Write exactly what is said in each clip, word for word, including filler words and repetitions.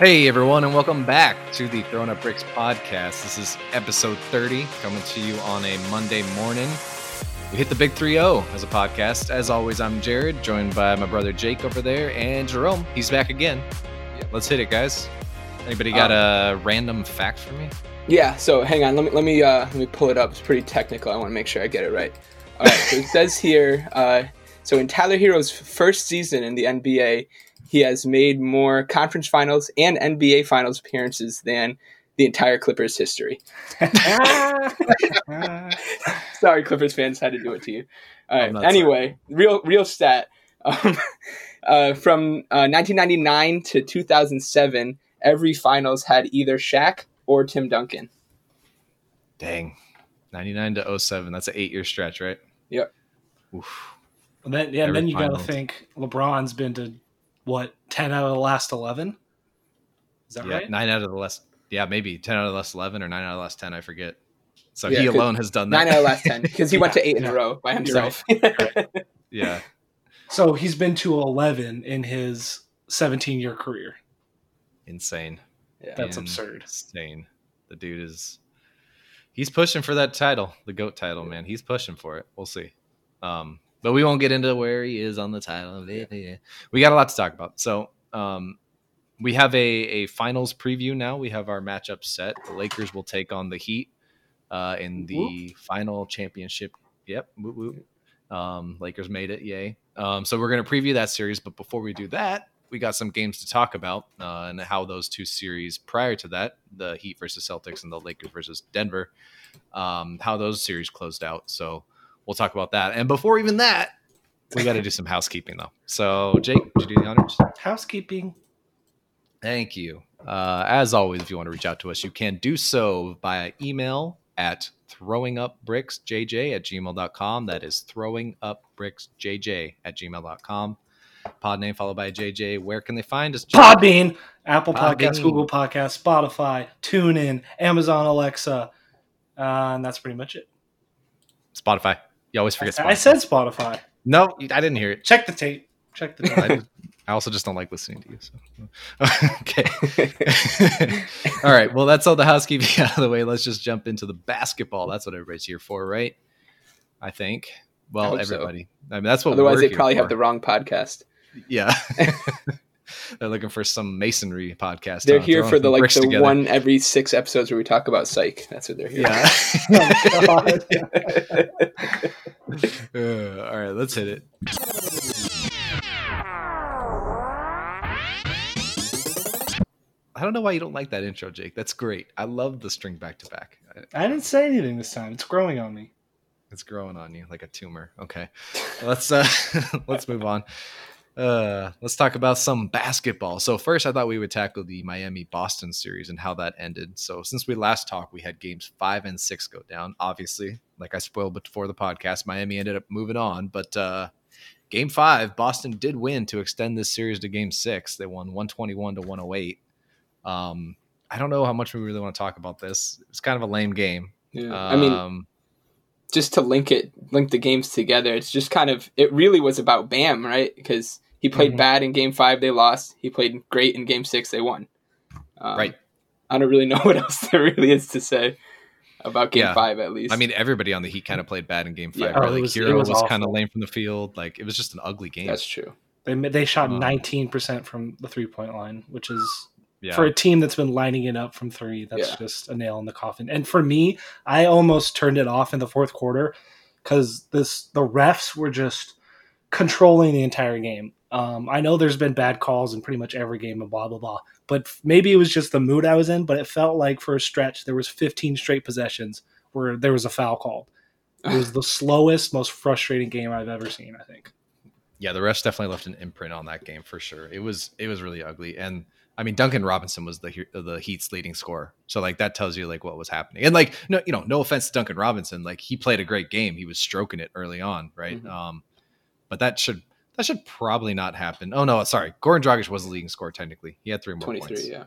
Hey everyone, and welcome back to the Throwing Up Bricks podcast. This is episode thirty, coming to you on a Monday morning. We hit the big three oh as a podcast. As always, I'm Jared, joined by my brother Jake over there, and Jerome. He's back again. Let's hit it, guys. Anybody got um, a random fact for me? Yeah. So hang on. Let me let me uh, let me pull it up. It's pretty technical. I want to make sure I get it right. All right. So it says here. Uh, so in Tyler Hero's first season in the N B A. He has made more conference finals and N B A finals appearances than the entire Clippers history. Sorry, Clippers fans, had to do it to you. All right. Anyway, sorry. real real stat. Um, uh, from uh, nineteen ninety-nine to two thousand seven, every finals had either Shaq or Tim Duncan. Dang. ninety-nine to oh seven. That's an eight-year stretch, right? Yep. Oof. And then, yeah, and then you got to think LeBron's been to – what, ten out of the last eleven? Is that yeah, right? Nine out of the last, yeah, maybe ten out of the last eleven or nine out of the last ten. I forget. So yeah, he alone has done that. Nine out of the last ten because he yeah, went to eight in yeah. a row by himself. Right. Yeah. So he's been to eleven in his seventeen-year career. Insane. Yeah. That's Insane. absurd. Insane. The dude is. He's pushing for that title, the GOAT title, man. He's pushing for it. We'll see. Um, But we won't get into where he is on the title. We got a lot to talk about. So um, we have a, a finals preview now. We have our matchup set. The Lakers will take on the Heat uh, in the whoop. final championship. Yep. Whoop, whoop. Um, Lakers made it. Yay. Um, so we're going to preview that series. But before we do that, we got some games to talk about uh, and how those two series prior to that, the Heat versus Celtics and the Lakers versus Denver, um, how those series closed out. So we'll talk about that. And before even that, we got to do some housekeeping, though. So, Jake, would you do the honors? Housekeeping. Thank you. Uh, as always, if you want to reach out to us, you can do so via email at throwingupbricksjj at gmail dot com. That is throwingupbricksjj at gmail dot com. Pod name followed by J J. Where can they find us? Podbean, Apple Podcasts, Podbean. Google Podcasts, Spotify, TuneIn, Amazon Alexa. Uh, and that's pretty much it. Spotify. You always forget Spotify. I said Spotify. No, I didn't hear it. Check the tape. Check the tape. I, I also just don't like listening to you. So. Okay. All right. Well, that's all the housekeeping out of the way. Let's just jump into the basketball. That's what everybody's here for, right? I think. Well, I everybody. So. I mean, that's what. Otherwise, we're they probably for. have the wrong podcast. Yeah. They're looking for some masonry podcast. They're here for the like the together. one every six episodes where we talk about psych. That's what they're here. Yeah. Oh, God. uh, all right, let's hit it. I don't know why you don't like that intro, Jake. That's great. I love the string back to back. I didn't say anything this time. It's growing on me. It's growing on you like a tumor. Okay, let's uh, let's move on. Uh, let's talk about some basketball. So first, I thought we would tackle the Miami-Boston series and how that ended. So since we last talked, we had games five and six go down. Obviously, like I spoiled before the podcast, Miami ended up moving on. But uh, game five, Boston did win to extend this series to game six. They won one twenty-one to one oh eight. Um, I don't know how much we really want to talk about this. It's kind of a lame game. Yeah. Um, I mean, just to link it, link the games together. It's just kind of, it really was about Bam, right? Because he played mm-hmm. bad in game five, they lost. He played great in game six, they won. Um, right. I don't really know what else there really is to say about game yeah. five, at least. I mean, everybody on the Heat kind of played bad in game five. Yeah. Right? Oh, it was, like Hero it was, was kind of lame from the field. Like it was just an ugly game. That's true. They they shot um, nineteen percent from the three point line, which is yeah. for a team that's been lining it up from three, that's yeah. just a nail in the coffin. And for me, I almost turned it off in the fourth quarter because this the refs were just controlling the entire game. Um, I know there's been bad calls in pretty much every game and blah, blah, blah. But maybe it was just the mood I was in, but it felt like for a stretch there was fifteen straight possessions where there was a foul called. It was the slowest, most frustrating game I've ever seen, I think. Yeah, the refs definitely left an imprint on that game for sure. It was it was really ugly. And I mean, Duncan Robinson was the the Heat's leading scorer, so like that tells you like what was happening. And like no, you know, no offense to Duncan Robinson, like he played a great game. He was stroking it early on, right? Mm-hmm. Um, but that should that should probably not happen. Oh no, sorry, Goran Dragic was the leading scorer technically. He had three more points. Twenty-three, yeah.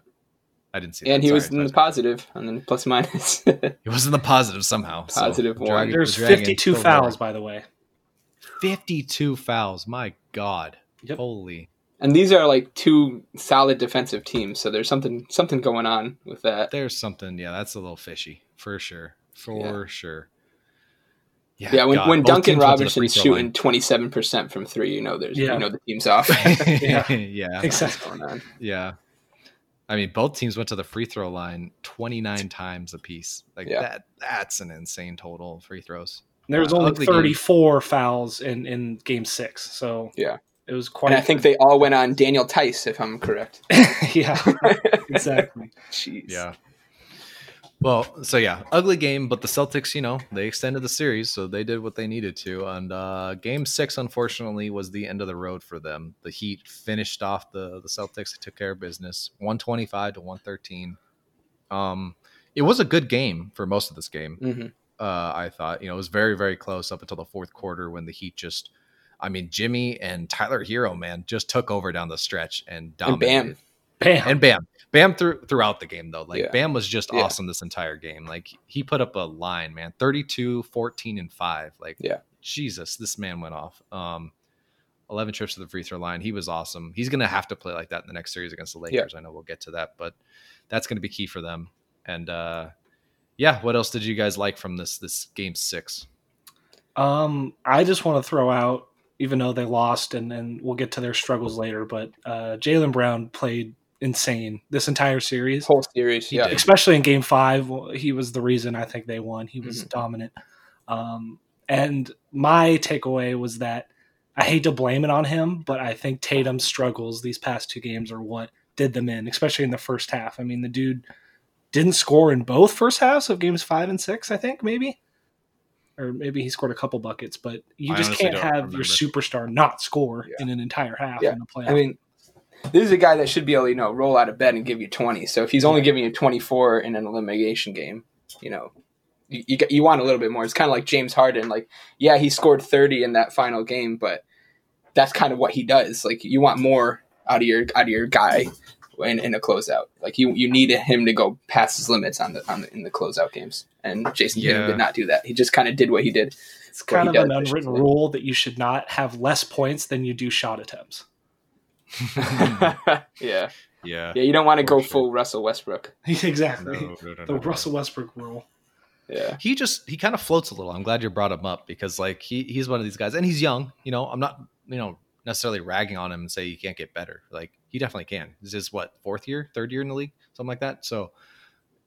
I didn't see that. And he sorry, was in the positive and then plus minus. He was in the positive somehow. Positive so one. Dragic, There's fifty-two fouls, by the way. fifty-two fouls. My God. Yep. Holy. And these are like two solid defensive teams, so there's something something going on with that. There's something, yeah, that's a little fishy for sure, for yeah. sure. Yeah, yeah when, when Duncan Robinson's shooting twenty-seven percent from three, you know there's yeah. you know the team's off. yeah. yeah, exactly. What's going on. Yeah, I mean both teams went to the free throw line twenty-nine times apiece. Like yeah. that, that's an insane total of free throws. And there was uh, only thirty-four game. fouls in, in game six, so yeah. It was quite. And I think they all went on Daniel Theis, if I'm correct. yeah, exactly. Jeez. Yeah. Well, so yeah, ugly game, but the Celtics, you know, they extended the series, so they did what they needed to. And uh, game six, unfortunately, was the end of the road for them. The Heat finished off the the Celtics. They took care of business, one twenty-five to one thirteen. Um, it was a good game for most of this game. Mm-hmm. Uh, I thought, you know, it was very, very close up until the fourth quarter when the Heat just. I mean, Jimmy and Tyler Hero, man, just took over down the stretch and dominated. And Bam. Bam. And Bam. Bam through, throughout the game, though. Like, yeah. Bam was just yeah. awesome this entire game. Like, he put up a line, man. thirty-two, fourteen, and five. Like, yeah. Jesus, this man went off. Um, eleven trips to the free throw line. He was awesome. He's going to have to play like that in the next series against the Lakers. Yeah. I know we'll get to that, but that's going to be key for them. And, uh, yeah, what else did you guys like from this this game six? Um, I just want to throw out, even though they lost, and, and we'll get to their struggles later. But uh, Jaylen Brown played insane this entire series. Whole series, yeah. He, especially in Game five, he was the reason I think they won. He was mm-hmm. dominant. Um, and my takeaway was that I hate to blame it on him, but I think Tatum's struggles these past two games are what did them in, especially in the first half. I mean, the dude didn't score in both first halves of Games five and six, I think, maybe. Or maybe he scored a couple buckets, but you just can't have remember. your superstar not score yeah. in an entire half yeah. in the playoffs. I mean, this is a guy that should be able to, you know, roll out of bed and give you twenty. So if he's only yeah. giving you twenty-four in an elimination game, you know, you, you you want a little bit more. It's kind of like James Harden. Like, yeah, he scored thirty in that final game, but that's kind of what he does. Like, you want more out of your out of your guy in, in a closeout. Like, you you needed him to go past his limits on the on the, in the closeout games. And Jason Tatum yeah. did not do that. He just kind of did what he did. It's kind of an unwritten rule that you should not have less points than you do shot attempts. yeah. Yeah. Yeah. You don't want to go sure. full Russell Westbrook. exactly. No, no, no, the no, Russell no. Westbrook rule. Yeah. He just, he kind of floats a little. I'm glad you brought him up because, like, he, he's one of these guys and he's young. You know, I'm not, you know, necessarily ragging on him and say he can't get better. Like, he definitely can. This is what, fourth year, third year in the league, something like that. So,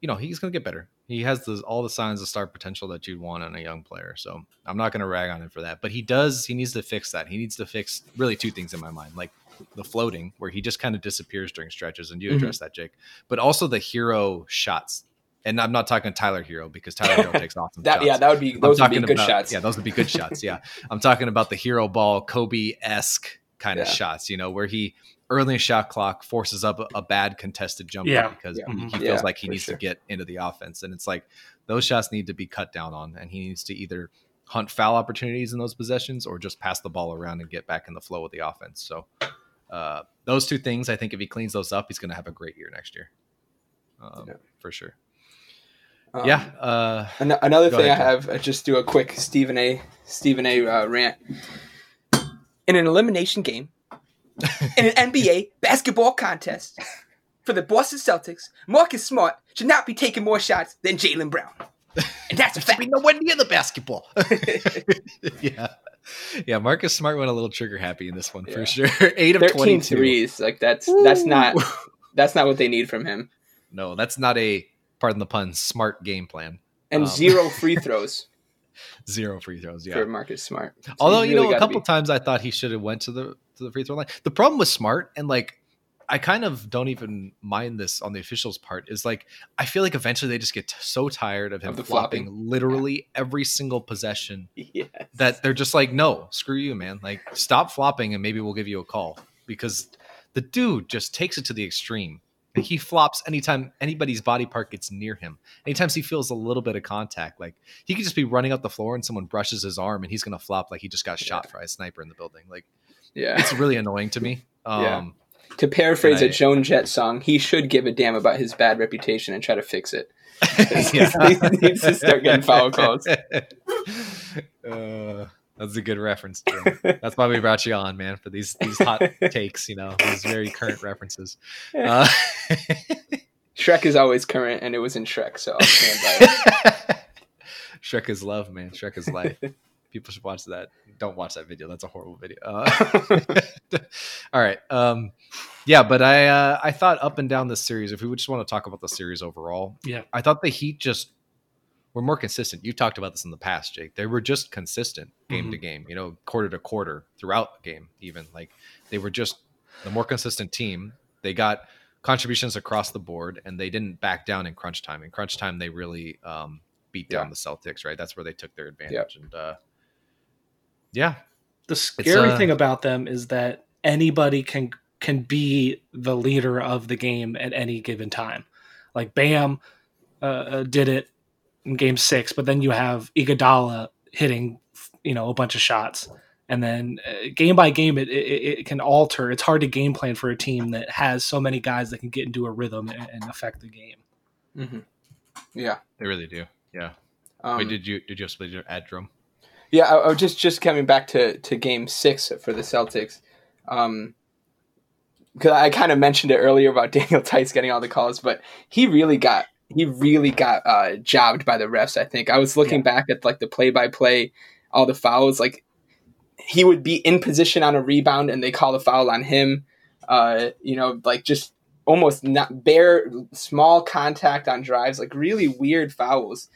you know, he's going to get better. He has those, all the signs of star potential that you'd want on a young player. So I'm not going to rag on him for that, but he does, he needs to fix that. He needs to fix really two things in my mind, like the floating where he just kind of disappears during stretches. And you address mm-hmm. that, Jake, but also the Hero shots. And I'm not talking Tyler Hero because Tyler Hero takes awesome that, shots. Yeah, that would be, those would be good about, shots. Yeah, those would be good shots. Yeah. I'm talking about the Hero ball, Kobe-esque kind yeah. of shots, you know, where he early shot clock forces up a, a bad contested jumper yeah. because yeah. he feels yeah, like he needs sure. to get into the offense. And it's like those shots need to be cut down on, and he needs to either hunt foul opportunities in those possessions or just pass the ball around and get back in the flow of the offense. So uh, those two things, I think if he cleans those up, he's going to have a great year next year um, yeah. for sure. Um, yeah. Uh, an- another thing ahead, I have, I just do a quick Stephen A. Stephen A. Uh, rant. In an elimination game, in an N B A basketball contest for the Boston Celtics, Marcus Smart should not be taking more shots than Jaylen Brown. And that's a fact. We know when near the basketball. yeah. Yeah, Marcus Smart went a little trigger happy in this one yeah. for sure. eight of twenty-two. threes. Like that's Woo. that's not that's not what they need from him. No, that's not a, pardon the pun, smart game plan. And um, zero free throws. Zero free throws, yeah. For Marcus Smart. So although, really you know, a couple times I thought he should have went to the to the free throw line. The problem with Smart, and like I kind of don't even mind this on the officials' part, is like I feel like eventually they just get t- so tired of him of the flopping, flopping literally yeah. every single possession yes. that they're just like, no, screw you, man. Like, stop flopping and maybe we'll give you a call. Because the dude just takes it to the extreme. He flops anytime anybody's body part gets near him. Anytime he feels a little bit of contact, like he could just be running up the floor and someone brushes his arm and he's going to flop like he just got shot yeah. by a sniper in the building. Like, yeah, it's really annoying to me. Um, yeah. To paraphrase I, a Joan Jett song, he should give a damn about his bad reputation and try to fix it. He needs to start getting foul calls. Uh, That's a good reference. That's why we brought you on, man, for these these hot takes, you know, these very current references. Uh, Shrek is always current, and it was in Shrek, so I'll stand by it. Shrek is love, man. Shrek is life. People should watch that. Don't watch that video. That's a horrible video. Uh, all right. Um, yeah, but I uh, I thought up and down this series, if we would just want to talk about the series overall, yeah, I thought the Heat just were more consistent. You talked about this in the past, Jake. They were just consistent game mm-hmm. to game, you know, quarter to quarter throughout the game even. Like, they were just the more consistent team. They got contributions across the board, and they didn't back down in crunch time. In crunch time, they really um, beat down yeah. the Celtics, right? That's where they took their advantage. Yeah. And uh, yeah, the scary uh, thing about them is that anybody can can be the leader of the game at any given time. Like Bam uh, did it in game six, but then you have Iguodala hitting, you know, a bunch of shots. And then uh, game by game, it, it it can alter. It's hard to game plan for a team that has so many guys that can get into a rhythm and, and affect the game. Mm-hmm. Yeah, they really do. Yeah. Um, Wait, did you did you split your ad drum? Yeah, I, I just just coming back to, to game six for the Celtics, because um, I kind of mentioned it earlier about Daniel Theis getting all the calls, but he really got he really got uh, jobbed by the refs. I think I was looking yeah. back at like the play by play, all the fouls, like. He would be in position on a rebound and they call a foul on him. Uh, you know, like just almost not bare small contact on drives, like really weird fouls.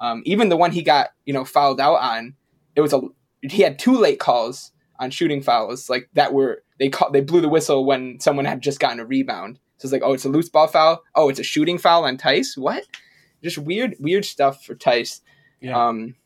Um, even the one he got, you know, fouled out on, it was a, he had two late calls on shooting fouls. Like that were, they call, they blew the whistle when someone had just gotten a rebound. So it's like, oh, it's a loose ball foul. Oh, it's a shooting foul on Theis. What? Just weird, weird stuff for Theis. Yeah. Um,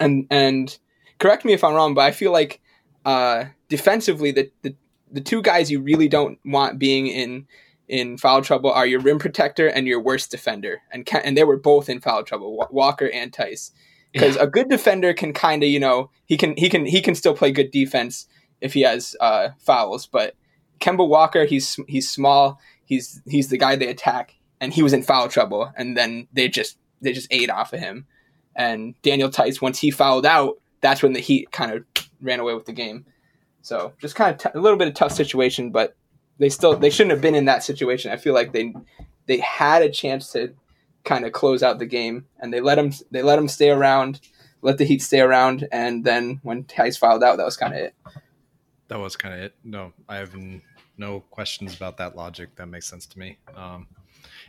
and, and, correct me if I'm wrong, but I feel like uh, defensively, the, the the two guys you really don't want being in in foul trouble are your rim protector and your worst defender, and can, and they were both in foul trouble, Walker and Theis, because yeah. a good defender can kind of, you know, he can he can he can still play good defense if he has uh, fouls, but Kemba Walker, he's he's small, he's he's the guy they attack, and he was in foul trouble, and then they just they just ate off of him, and Daniel Theis, once he fouled out, that's when the Heat kind of ran away with the game. So just kind of t- a little bit of tough situation, but they still, they shouldn't have been in that situation. I feel like they, they had a chance to kind of close out the game, and they let them, they let them stay around, let the Heat stay around. And then when Theis fouled out, that was kind of it. That was kind of it. No, I have n- no questions about that logic. That makes sense to me. Um,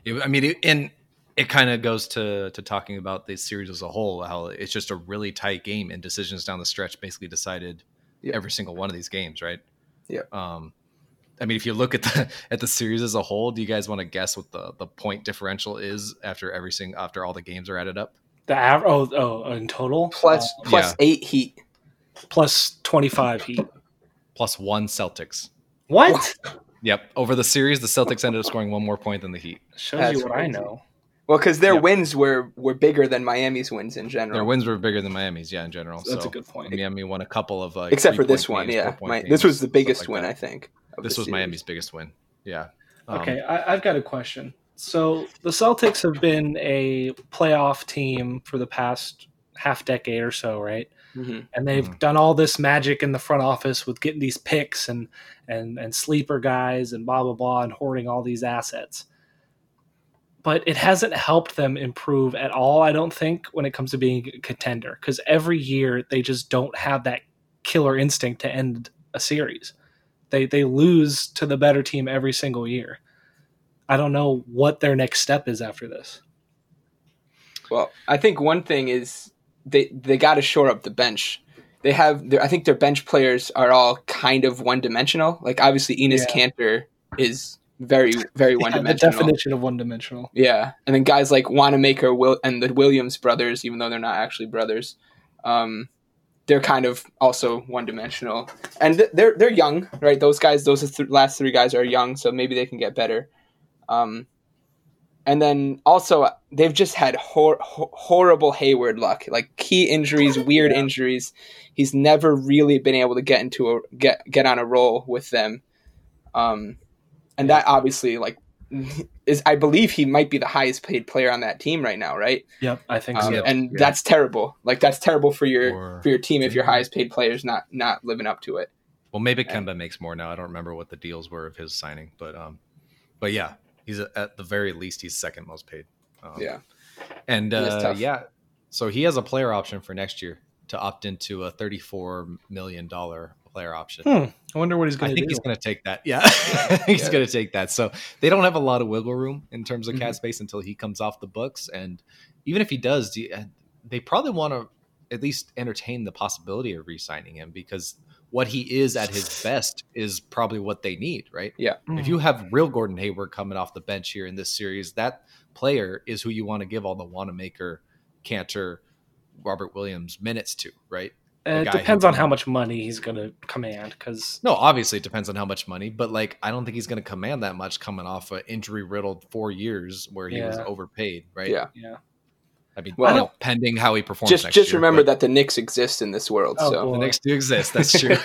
it, I mean, it, and it kind of goes to to talking about the series as a whole, how it's just a really tight game, and decisions down the stretch basically decided yep. every single one of these games, right? Yeah. Um, I mean, if you look at the at the series as a whole, do you guys want to guess what the, the point differential is after every single after all the games are added up? The aver- oh, oh in total plus uh, plus yeah. eight Heat, plus twenty five Heat, plus one Celtics. What? what? Yep. Over the series, the Celtics ended up scoring one more point than the Heat. Shows That's you what crazy. I know. Well, because their yep. wins were, were bigger than Miami's wins in general. Their wins were bigger than Miami's, yeah, in general. So that's so a good point. Miami won a couple of like, except for this one, games, yeah. My, games, this was the biggest like win, that. I think. This was series. Miami's biggest win, yeah. Um, okay, I, I've got a question. So the Celtics have been a playoff team for the past half decade or so, right? Mm-hmm. And they've mm-hmm. done all this magic in the front office with getting these picks and and and sleeper guys and blah blah blah and hoarding all these assets. But it hasn't helped them improve at all, I don't think, when it comes to being a contender. Because every year, they just don't have that killer instinct to end a series. They they lose to the better team every single year. I don't know what their next step is after this. Well, I think one thing is they, they got to shore up the bench. They have, their, I think their bench players are all kind of one-dimensional. Like, obviously, Enes yeah. Kanter is... very, very one-dimensional. Yeah, the definition of one-dimensional. Yeah, and then guys like Wanamaker Will- and the Williams brothers, even though they're not actually brothers, um, they're kind of also one-dimensional. And th- they're they're young, right? Those guys, those th- last three guys are young, so maybe they can get better. Um, and then also, they've just had hor- ho- horrible Hayward luck, like key injuries, weird yeah. injuries. He's never really been able to get into a get get on a roll with them. Um. And that obviously like is I believe he might be the highest paid player on that team right now, right? Yep, I think um, so. And yeah. that's terrible. Like that's terrible for your or, for your team if your highest paid player is not not living up to it. Well, maybe Kemba and, makes more now. I don't remember what the deals were of his signing, but um, but yeah, he's at the very least he's second most paid. Um, yeah, and uh, yeah, so he has a player option for next year to opt into a thirty-four million dollars player option. Hmm. I wonder what he's going to do. I think he's going to take that. Yeah, he's yeah. going to take that. So they don't have a lot of wiggle room in terms of mm-hmm. cap space until he comes off the books. And even if he does, they probably want to at least entertain the possibility of re-signing him, because what he is at his best is probably what they need, right? Yeah. Mm-hmm. If you have real Gordon Hayward coming off the bench here in this series, that player is who you want to give all the Wanamaker, Cantor, Robert Williams minutes to, right? Uh, it depends on how much money he's going to command. Cause no, obviously it depends on how much money, but like, I don't think he's going to command that much coming off an injury riddled four years where he yeah. was overpaid. Right. Yeah. Yeah. I mean, well, I don't, pending how he performs just, next just year. Just remember but, that the Knicks exist in this world. Oh, so boy. The Knicks do exist. That's true.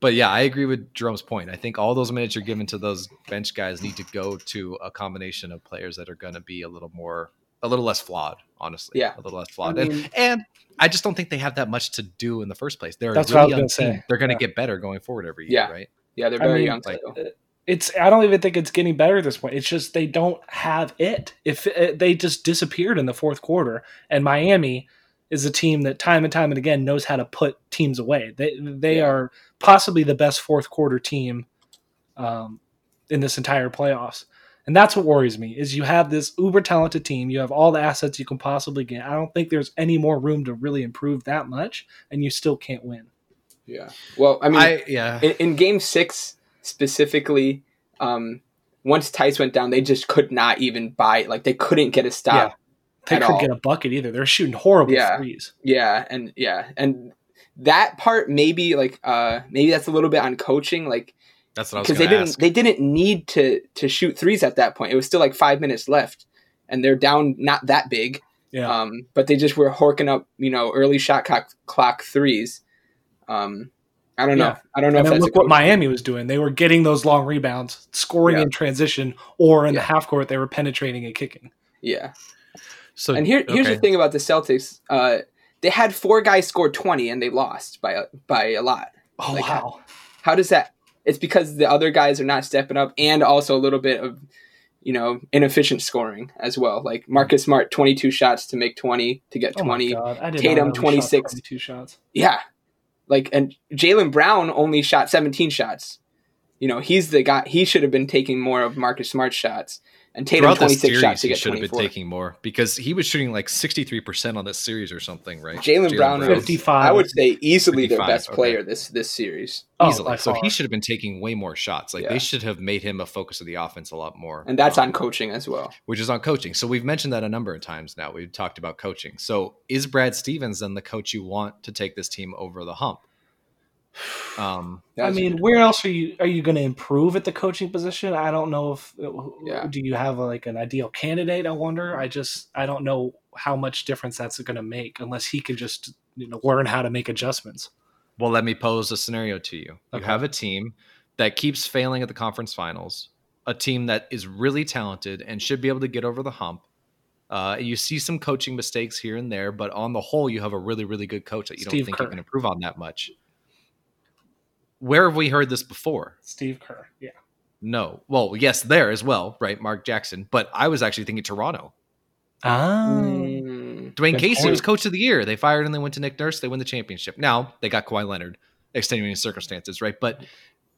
But yeah, I agree with Jerome's point. I think all those minutes you're given to those bench guys need to go to a combination of players that are going to be a little more, a little less flawed, honestly. Yeah. A little less flawed. I mean, and, and I just don't think they have that much to do in the first place. They're a really young team. They're going to yeah. get better going forward every year, yeah. right? Yeah, they're very I mean, young. Like, it's, I don't even think it's getting better at this point. It's just they don't have it. If it, they just disappeared in the fourth quarter, and Miami is a team that time and time and again knows how to put teams away. They they yeah. are possibly the best fourth quarter team um, in this entire playoffs. And that's what worries me, is you have this uber-talented team. You have all the assets you can possibly get. I don't think there's any more room to really improve that much, and you still can't win. Yeah. Well, I mean, I, yeah. in, in Game six specifically, um, once Theis went down, they just could not even buy it. Like, they couldn't get a stop yeah. They couldn't all. get a bucket either. They're shooting horrible yeah. threes. Yeah, and yeah. And that part maybe, like, uh, maybe that's a little bit on coaching, like, That's what I was going to ask. Because they didn't they didn't need to to shoot threes at that point. It was still like five minutes left, and they're down not that big. Yeah. Um, but they just were horking up, you know, early shot clock, clock threes. Um, I don't know. Yeah. I don't know and if that's look what Miami was doing. They were getting those long rebounds, scoring yeah. in transition, or in yeah. the half court they were penetrating and kicking. Yeah. So and here, okay. here's the thing about the Celtics. Uh, they had four guys score twenty, and they lost by by a lot. Oh like, wow! How, how does that? It's because the other guys are not stepping up, and also a little bit of, you know, inefficient scoring as well. Like Marcus Smart, twenty-two shots to make twenty to get twenty. Oh my God. I did Tatum, twenty-six. Shot shots. Yeah. Like, and Jaylen Brown only shot seventeen shots. You know, he's the guy. He should have been taking more of Marcus Smart's shots. And Tatum, throughout twenty-six series, shots to get twenty-four. He should have been taking more, because he was shooting like sixty-three percent on this series or something, right? Jaylen Brown is, fifty-five. I would say, easily fifty-five, their best okay. player this this series. Oh, easily. So he should have been taking way more shots. Like yeah. they should have made him a focus of the offense a lot more. And that's um, on coaching as well. Which is on coaching. So we've mentioned that a number of times now. We've talked about coaching. So is Brad Stevens then the coach you want to take this team over the hump? Um, I mean, where else are you are you going to improve at the coaching position? I don't know if it, yeah. do you have a, like an ideal candidate? I wonder. I just I don't know how much difference that's going to make unless he can just you know learn how to make adjustments. Well, let me pose a scenario to you. Okay. You have a team that keeps failing at the conference finals, a team that is really talented and should be able to get over the hump. Uh, you see some coaching mistakes here and there, but on the whole, you have a really really good coach that you Steve don't think Kerr. You can improve on that much. Where have we heard this before? Steve Kerr, yeah. No. Well, yes, there as well, right? Mark Jackson. But I was actually thinking Toronto. Ah. Mm. Dwayne Casey point. was coach of the year. They fired and they went to Nick Nurse. They win the championship. Now they got Kawhi Leonard, extenuating circumstances, right? But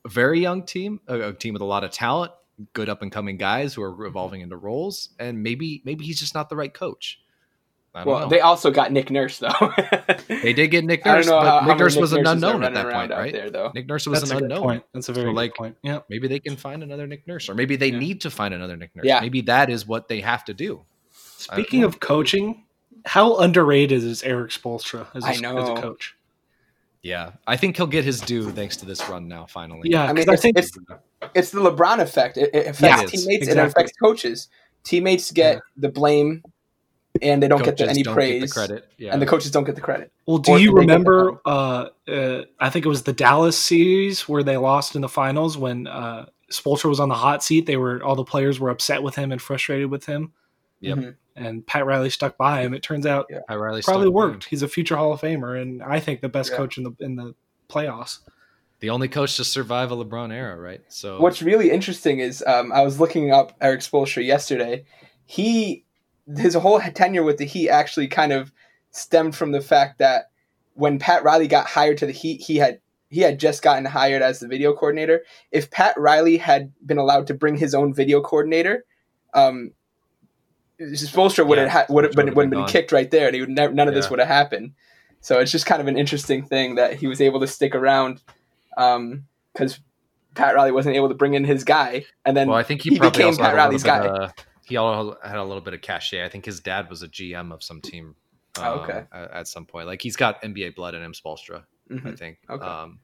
a very young team, a team with a lot of talent, good up-and-coming guys who are evolving into roles, and maybe maybe he's just not the right coach. Well, know. They also got Nick Nurse, though. They did get Nick Nurse, but how, Nick how Nurse Nick was an unknown at that point, right? There, though. Nick Nurse was That's an unknown. Point. That's a very so, like, good point. Yeah, maybe they can find another Nick Nurse, or maybe they yeah. need to find another Nick Nurse. Yeah. Maybe that is what they have to do. Speaking of coaching, how underrated is Eric Spoelstra as a, I know. as a coach? Yeah, I think he'll get his due thanks to this run now, finally. Yeah, I mean, I it's, think it's, it's the LeBron effect. It, it affects yeah, teammates, exactly. It affects coaches. Teammates get yeah. the blame. And they don't coaches get the, any don't praise, get the credit. Yeah. And the coaches don't get the credit. Well, do or you remember? Uh, uh, I think it was the Dallas series where they lost in the finals when uh, Spoelstra was on the hot seat. They were all the players were upset with him and frustrated with him. Yep. Mm-hmm. And Pat Riley stuck by him. It turns out yeah. Pat Riley probably worked. He's a future Hall of Famer, and I think the best yeah. coach in the in the playoffs. The only coach to survive a LeBron era, right? So what's really interesting is um, I was looking up Eric Spoelstra yesterday. He his whole tenure with the Heat actually kind of stemmed from the fact that when Pat Riley got hired to the Heat, he had he had just gotten hired as the video coordinator. If Pat Riley had been allowed to bring his own video coordinator, um, Spoelstra would yeah, have would have been, been, been kicked right there, and he would never, none of yeah. this would have happened. So it's just kind of an interesting thing that he was able to stick around. Um, because Pat Riley wasn't able to bring in his guy, and then well, I think he, he became Pat Riley's guy. Of, uh, he also had a little bit of cachet. I think his dad was a G M of some team. Um, oh, okay. At, at some point, like he's got N B A blood in him, Spoelstra. Mm-hmm. I think. Okay. Um,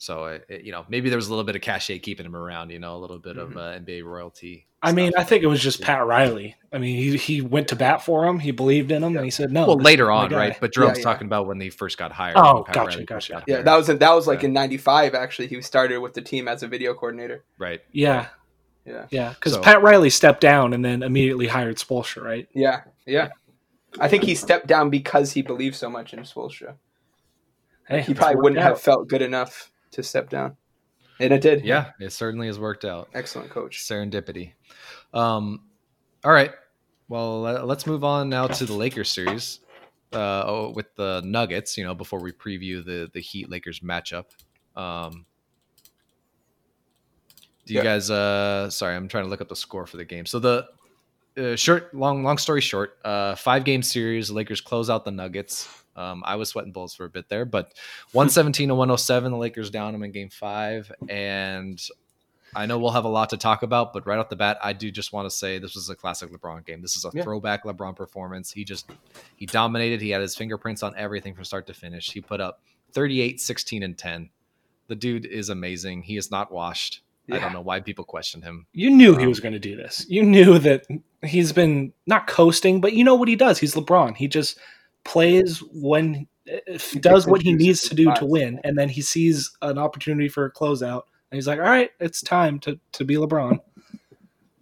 so it, it, you know, maybe there was a little bit of cachet keeping him around. You know, a little bit mm-hmm. of uh, N B A royalty. I mean, I think it was just Pat Riley. I mean, he he went to bat for him. He believed in him, yeah. and he said no. Well, later on, right? But Jerome's yeah, yeah. talking about when he first got hired. Oh, Pat gotcha, Riley gotcha. Got yeah, that was that was like yeah. in ninety-five. Actually, he started with the team as a video coordinator. Right. Yeah. Yeah. Yeah. Because so, Pat Riley stepped down and then immediately hired Spoelstra, right? Yeah. Yeah. I think he stepped down because he believed so much in Spoelstra. Hey, he probably wouldn't out. have felt good enough to step down. And it did. Yeah, it certainly has worked out. Excellent coach. Serendipity. Um, all right. Well, uh, let's move on now to the Lakers series uh, oh, with the Nuggets, you know, before we preview the, the Heat-Lakers matchup. Um, do you yeah. guys uh, – sorry, I'm trying to look up the score for the game. So the uh, short – long long story short, uh, five-game series, Lakers close out the Nuggets. Um, I was sweating bullets for a bit there, but one seventeen to one oh seven, the Lakers down them in game five. And I know we'll have a lot to talk about, but right off the bat, I do just want to say this was a classic LeBron game. This is a yeah. throwback LeBron performance. He just, he dominated. He had his fingerprints on everything from start to finish. He put up thirty-eight, sixteen, and ten. The dude is amazing. He is not washed. Yeah. I don't know why people question him. You knew um, he was going to do this. You knew that he's been not coasting, but you know what he does. He's LeBron. He just plays when – does what he needs to do to win, and then he sees an opportunity for a closeout, and he's like, all right, it's time to, to be LeBron.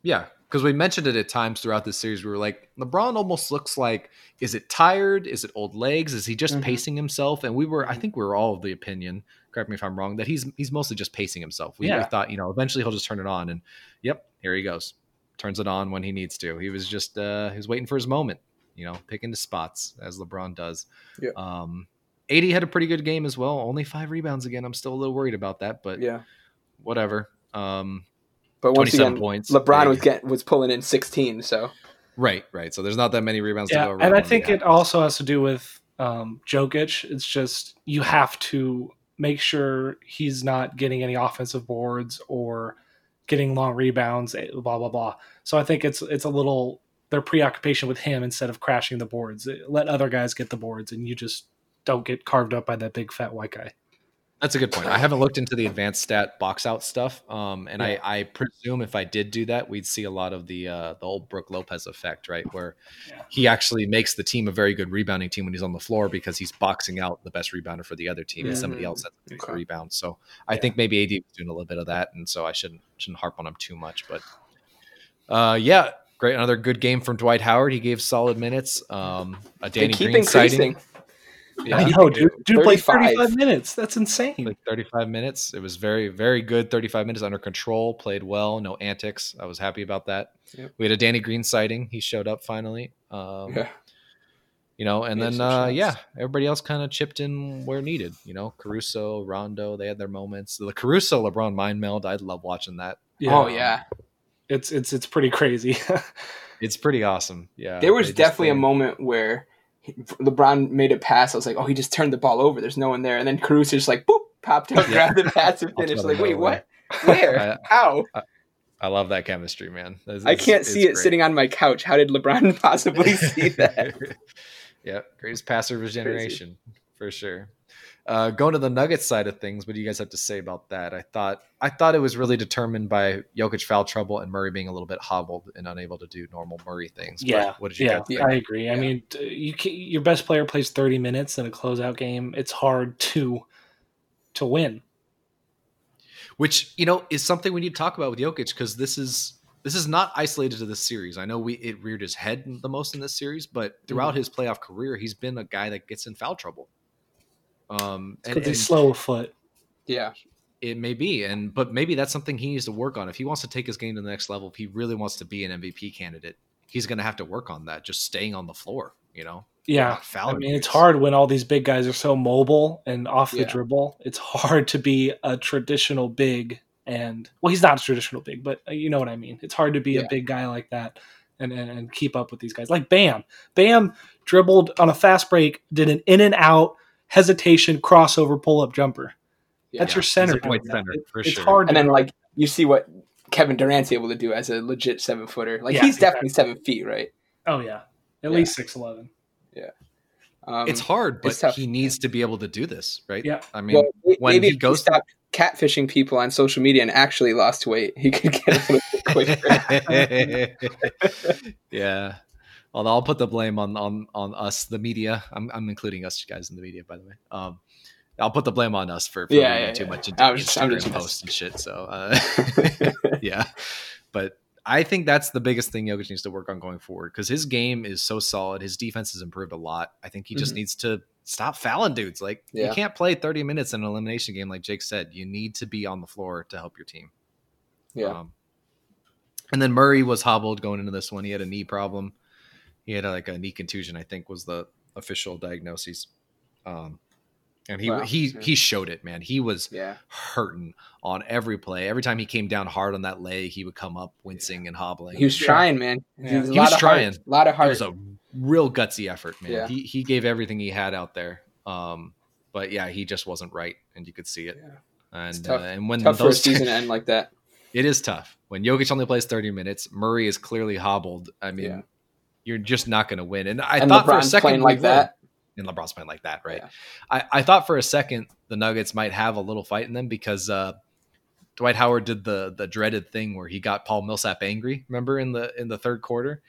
Yeah, because we mentioned it at times throughout this series. We were like, LeBron almost looks like – is it tired? Is it old legs? Is he just mm-hmm. pacing himself? And we were – I think we were all of the opinion – correct me if I'm wrong – that he's he's mostly just pacing himself. We, yeah. we thought, you know, eventually he'll just turn it on, and yep, here he goes. Turns it on when he needs to. He was just uh, – he was waiting for his moment. You know, picking the spots as LeBron does. Yeah. Um, A D had a pretty good game as well. Only five rebounds again. I'm still a little worried about that, but yeah, whatever. Um, but once again, points. LeBron yeah. was getting was pulling in sixteen. So right, right. So there's not that many rebounds yeah. to go around. And I think it also has to do with um, Jokic. It's just you have to make sure he's not getting any offensive boards or getting long rebounds. Blah blah blah. So I think it's it's a little. Their preoccupation with him instead of crashing the boards. Let other guys get the boards, and you just don't get carved up by that big fat white guy. That's a good point. I haven't looked into the advanced stat box out stuff. Um, and yeah. I, I presume if I did do that, we'd see a lot of the, uh, the old Brook Lopez effect, right? Where yeah. he actually makes the team a very good rebounding team when he's on the floor because he's boxing out the best rebounder for the other team mm-hmm. and somebody else that's a okay. rebound. So I yeah. think maybe A D was doing a little bit of that. And so I shouldn't, shouldn't harp on him too much, but uh, yeah, great. Another good game from Dwight Howard. He gave solid minutes. Um, a Danny Green sighting. Yeah. I know, dude. Dude played thirty-five minutes. That's insane. Like thirty-five minutes. It was very, very good. thirty-five minutes under control. Played well. No antics. I was happy about that. Yep. We had a Danny Green sighting. He showed up finally. Um, yeah. You know, and then, uh, yeah, everybody else kind of chipped in where needed. You know, Caruso, Rondo, they had their moments. The Caruso, LeBron mind meld. I love watching that. Yeah. Oh, yeah. It's it's it's pretty crazy. It's pretty awesome. Yeah. There was definitely a moment where he, LeBron made a pass. I was like, oh, he just turned the ball over. There's no one there. And then Caruso just like, boop, popped up, yeah. grabbed the pass and finished. Like, wait, what? Where? How? I, I love that chemistry, man. It's, I can't it's, see it's it great. Sitting on my couch. How did LeBron possibly see that? Yeah. Greatest passer of his generation, for sure. Uh, going to the Nuggets side of things, what do you guys have to say about that? I thought I thought it was really determined by Jokic foul trouble and Murray being a little bit hobbled and unable to do normal Murray things. Yeah, but what did you yeah, guys think? I agree. Yeah. I mean, you can, your best player plays thirty minutes in a closeout game. It's hard to to win. which, you know, is something we need to talk about with Jokic, because this is this is not isolated to this series. I know we it reared his head the most in this series, but throughout mm. his playoff career, he's been a guy that gets in foul trouble. Um, and, and he's slow of foot. Yeah, it may be, and but maybe that's something he needs to work on if he wants to take his game to the next level. If he really wants to be an M V P candidate, he's going to have to work on that, just staying on the floor. You know. Yeah, I mean, it's hard when all these big guys are so mobile and off the yeah. dribble. It's hard to be a traditional big, and well, he's not a traditional big, but you know what I mean. It's hard to be yeah. a big guy like that and, and and keep up with these guys. Like Bam, Bam dribbled on a fast break, did an in and out hesitation crossover pull up jumper. Yeah, that's yeah. your center. Point center it, for it's sure. hard, and then like you see what Kevin Durant's able to do as a legit seven footer. Like yeah, he's exactly. definitely seven feet, right? Oh yeah, at yeah. least six eleven. Yeah, um, it's hard, but it's he needs to be able to do this, right? Yeah, I mean, well, when maybe he goes stop catfishing people on social media and actually lost weight, he could get a little bit quicker. Yeah, although I'll put the blame on on on us, the media. I'm I'm including us guys in the media, by the way. Um, I'll put the blame on us for, for yeah, yeah, yeah, too yeah. much into I'm just, Instagram I'm just posts and shit. So uh, yeah, but. I think that's the biggest thing Jokic needs to work on going forward, because his game is so solid. His defense has improved a lot. I think he just mm-hmm. needs to stop fouling dudes. Like yeah. you can't play thirty minutes in an elimination game. Like Jake said, you need to be on the floor to help your team. Yeah. Um, and then Murray was hobbled going into this one. He had a knee problem. He had a, like a knee contusion, I think was the official diagnosis. Um, And he wow. he he showed it, man. He was yeah. hurting on every play. Every time he came down hard on that leg, he would come up wincing yeah. and hobbling. He was trying, man. Yeah. He was, he was trying. A lot of heart. It was a real gutsy effort, man. Yeah. He he gave everything he had out there. Um, but yeah, he just wasn't right, and you could see it. Yeah. And uh, and when tough those for a season end like that, it is tough. When Jokic only plays thirty minutes, Murray is clearly hobbled. I mean, yeah. you're just not going to win. And I and thought LeBron's for a second like that. And LeBron's playing like that, right? Yeah. I, I thought for a second the Nuggets might have a little fight in them, because uh, Dwight Howard did the the dreaded thing where he got Paul Millsap angry. Remember in the in the third quarter,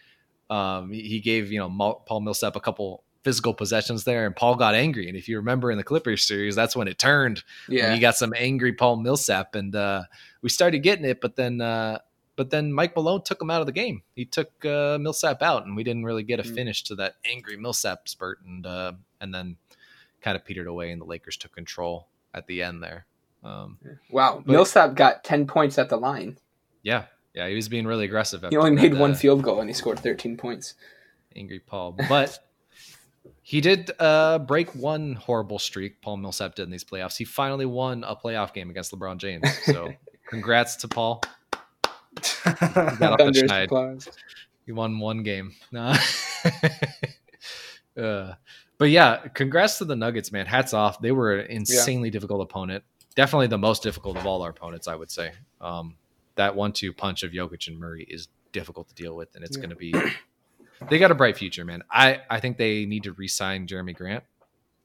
um, he gave you know Paul Millsap a couple physical possessions there, and Paul got angry. And if you remember in the Clippers series, that's when it turned. Yeah, you got some angry Paul Millsap, and uh, we started getting it, but then uh, but then Mike Malone took him out of the game. He took uh, Millsap out, and we didn't really get a finish to that angry Millsap spurt, and uh, and then kind of petered away, and the Lakers took control at the end there. Um, wow, but Millsap got ten points at the line. Yeah, yeah, he was being really aggressive. He only made that, one uh, field goal, and he scored thirteen points. Angry Paul, but he did uh, break one horrible streak Paul Millsap did in these playoffs. He finally won a playoff game against LeBron James, so congrats to Paul. You won one game. Nah. uh, but yeah, congrats to the Nuggets, man. Hats off. They were an insanely yeah. difficult opponent. Definitely the most difficult of all our opponents, I would say. Um, that one two punch of Jokic and Murray is difficult to deal with, and it's yeah. going to be... They got a bright future, man. I, I think they need to re-sign Jeremy Grant.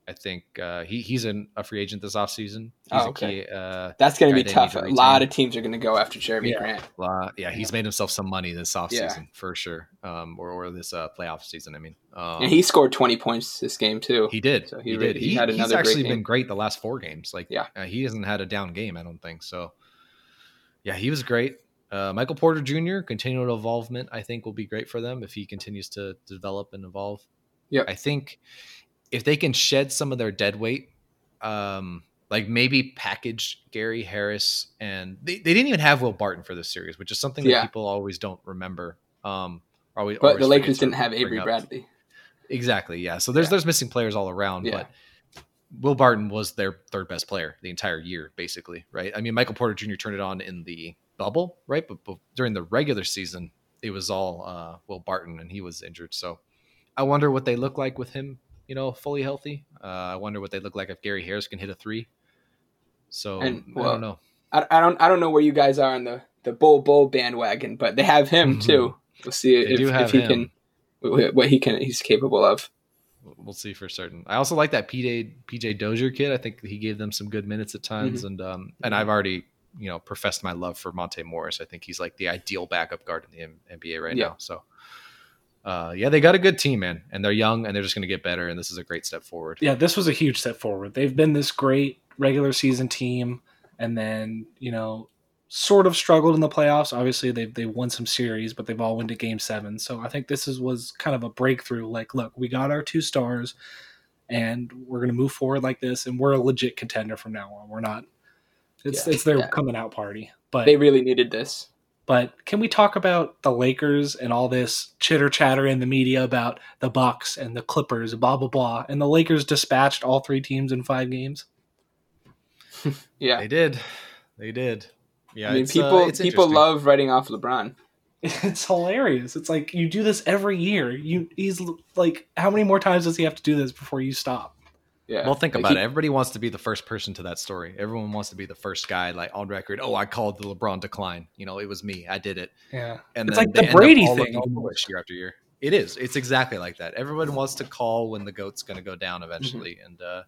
I think uh, he he's an, a free agent this offseason. Oh, okay. Key, uh, that's going to be tough. To a lot of teams are going to go after Jeremy yeah. Grant. Uh, yeah, he's yeah. made himself some money this offseason yeah. for sure, um, or, or this uh, playoff season, I mean. Um, and he scored twenty points this game too. He did. So he, he did. He, he had another he's actually great game. Been great the last four games. Like, yeah. uh, he hasn't had a down game, I don't think. So, yeah, he was great. Uh, Michael Porter Junior, continual involvement, I think, will be great for them if he continues to develop and evolve. Yeah, I think... If they can shed some of their dead weight, um, like maybe package Gary Harris, and they, they didn't even have Will Barton for this series, which is something yeah. that people always don't remember. Um, always, but always the Lakers didn't have Avery up. Bradley. Exactly, yeah. So there's yeah. there's missing players all around, yeah. but Will Barton was their third best player the entire year, basically, right? I mean, Michael Porter Junior turned it on in the bubble, right? But, but during the regular season, it was all uh, Will Barton, and he was injured. So I wonder what they look like with him. You know, fully healthy. Uh, I wonder what they look like if Gary Harris can hit a three. So and, well, I don't know. I, I don't. I don't know where you guys are on the the bull bull bandwagon, but they have him mm-hmm. too. We'll see if, if he him. can what he can he's capable of. We'll see for certain. I also like that P J P J Dozier kid. I think he gave them some good minutes at times, mm-hmm. and um and I've already you know professed my love for Monte Morris. I think he's like the ideal backup guard in the N B A right yeah. now. So. Uh, yeah, they got a good team, man, and they're young, and they're just going to get better, and this is a great step forward. Yeah, this was a huge step forward. They've been this great regular season team, and then, you know, sort of struggled in the playoffs. Obviously, they they won some series, but they've all went to game seven. So I think this is was kind of a breakthrough. Like, look, we got our two stars, and we're going to move forward like this, and we're a legit contender from now on. We're not – it's yeah, it's their yeah. coming out party. But they really needed this. But can we talk about the Lakers and all this chitter-chatter in the media about the Bucks and the Clippers, blah, blah, blah, and the Lakers dispatched all three teams in five games? Yeah. They did. They did. Yeah, I mean, it's, people uh, it's people love writing off LeBron. It's hilarious. It's like, you do this every year. You He's like, how many more times does he have to do this before you stop? Yeah. Well, think like about he, it. Everybody wants to be the first person to that story. Everyone wants to be the first guy, like, on record. Oh, I called the LeBron decline. You know, it was me. I did it. Yeah. And it's like the Brady thing almost year after year. It is. It's exactly like that. Everyone wants to call when the GOAT's going to go down eventually. Mm-hmm. And uh,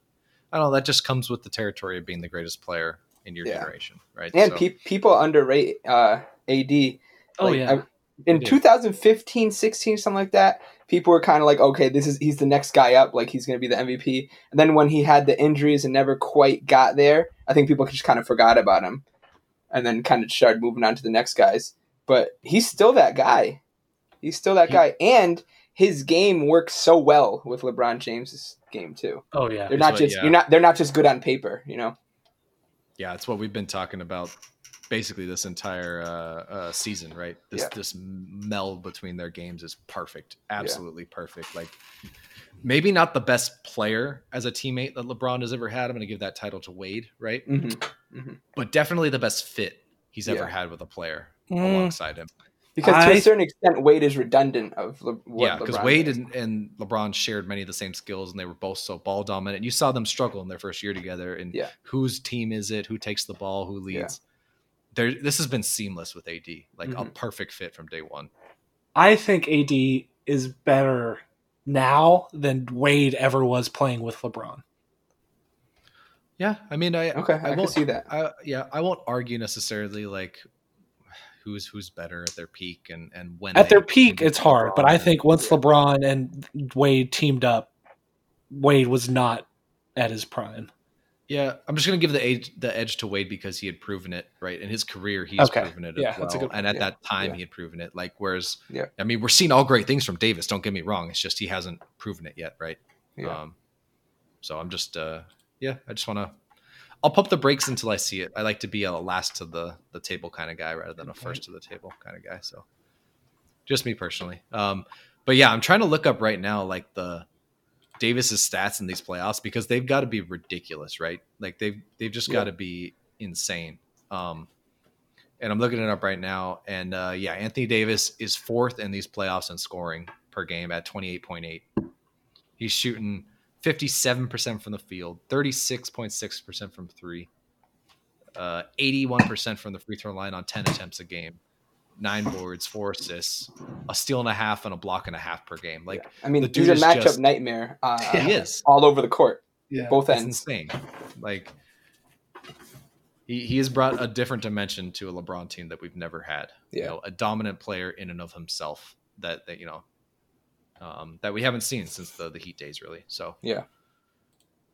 I don't know. That just comes with the territory of being the greatest player in your yeah. generation, right? And so. pe- people underrate uh, A D. Oh, like, yeah. I, in yeah. two thousand fifteen, sixteen, something like that, people were kind of like, okay, this is he's the next guy up, like he's going to be the M V P. And then when he had the injuries and never quite got there, I think people just kind of forgot about him and then kind of started moving on to the next guys. But he's still that guy. He's still that yeah. guy. And his game works so well with LeBron James's game too. Oh yeah. They're not it's just what, yeah. you're not they're not just good on paper, you know. Yeah, it's what we've been talking about basically this entire uh, uh, season, right? This yeah. this meld between their games is perfect, absolutely yeah. perfect. Like, maybe not the best player as a teammate that LeBron has ever had. I'm going to give that title to Wade, right? Mm-hmm. Mm-hmm. But definitely the best fit he's yeah. ever had with a player mm. alongside him. Because I, to a certain extent, Wade is redundant of Le- what yeah, because Wade and, and LeBron shared many of the same skills, and they were both so ball dominant. You saw them struggle in their first year together, and yeah. whose team is it? Who takes the ball? Who leads? Yeah. There, this has been seamless with A D, like mm-hmm. a perfect fit from day one. I think A D is better now than Wade ever was playing with LeBron. Yeah, I mean, I okay, I, I won't see that. I, yeah, I won't argue necessarily like. Who's who's better at their peak and, and when at their peak it's hard, but I think once LeBron and Wade teamed up, Wade was not at his prime. Yeah, I'm just gonna give the edge the edge to Wade because he had proven it, right? In his career, he's okay. proven it yeah, as well. That's a good point. And at yeah. that time, yeah. he had proven it. Like whereas, yeah. I mean, we're seeing all great things from Davis. Don't get me wrong; it's just he hasn't proven it yet, right? Yeah. Um, so I'm just, uh, yeah, I just want to. I'll pump the brakes until I see it. I like to be a last to the, the table kind of guy rather than a first to the table kind of guy. So just me personally. Um, but yeah, I'm trying to look up right now, like the Davis's stats in these playoffs, because they've got to be ridiculous, right? Like they've, they've just got to yeah. be insane. Um, and I'm looking it up right now. And uh, yeah, Anthony Davis is fourth in these playoffs in scoring per game at twenty-eight point eight. He's shooting fifty-seven percent from the field, thirty-six point six percent from three, uh, eighty-one percent from the free throw line on ten attempts a game, nine boards, four assists, a steal and a half, and a block and a half per game. Like, yeah. I mean, the dude he's a matchup just, nightmare. Uh, he is all over the court, yeah. both ends. It's insane. Like, he, he has brought a different dimension to a LeBron team that we've never had. Yeah. You know, a dominant player in and of himself that, that you know, Um, that we haven't seen since the, the Heat days, really. So yeah,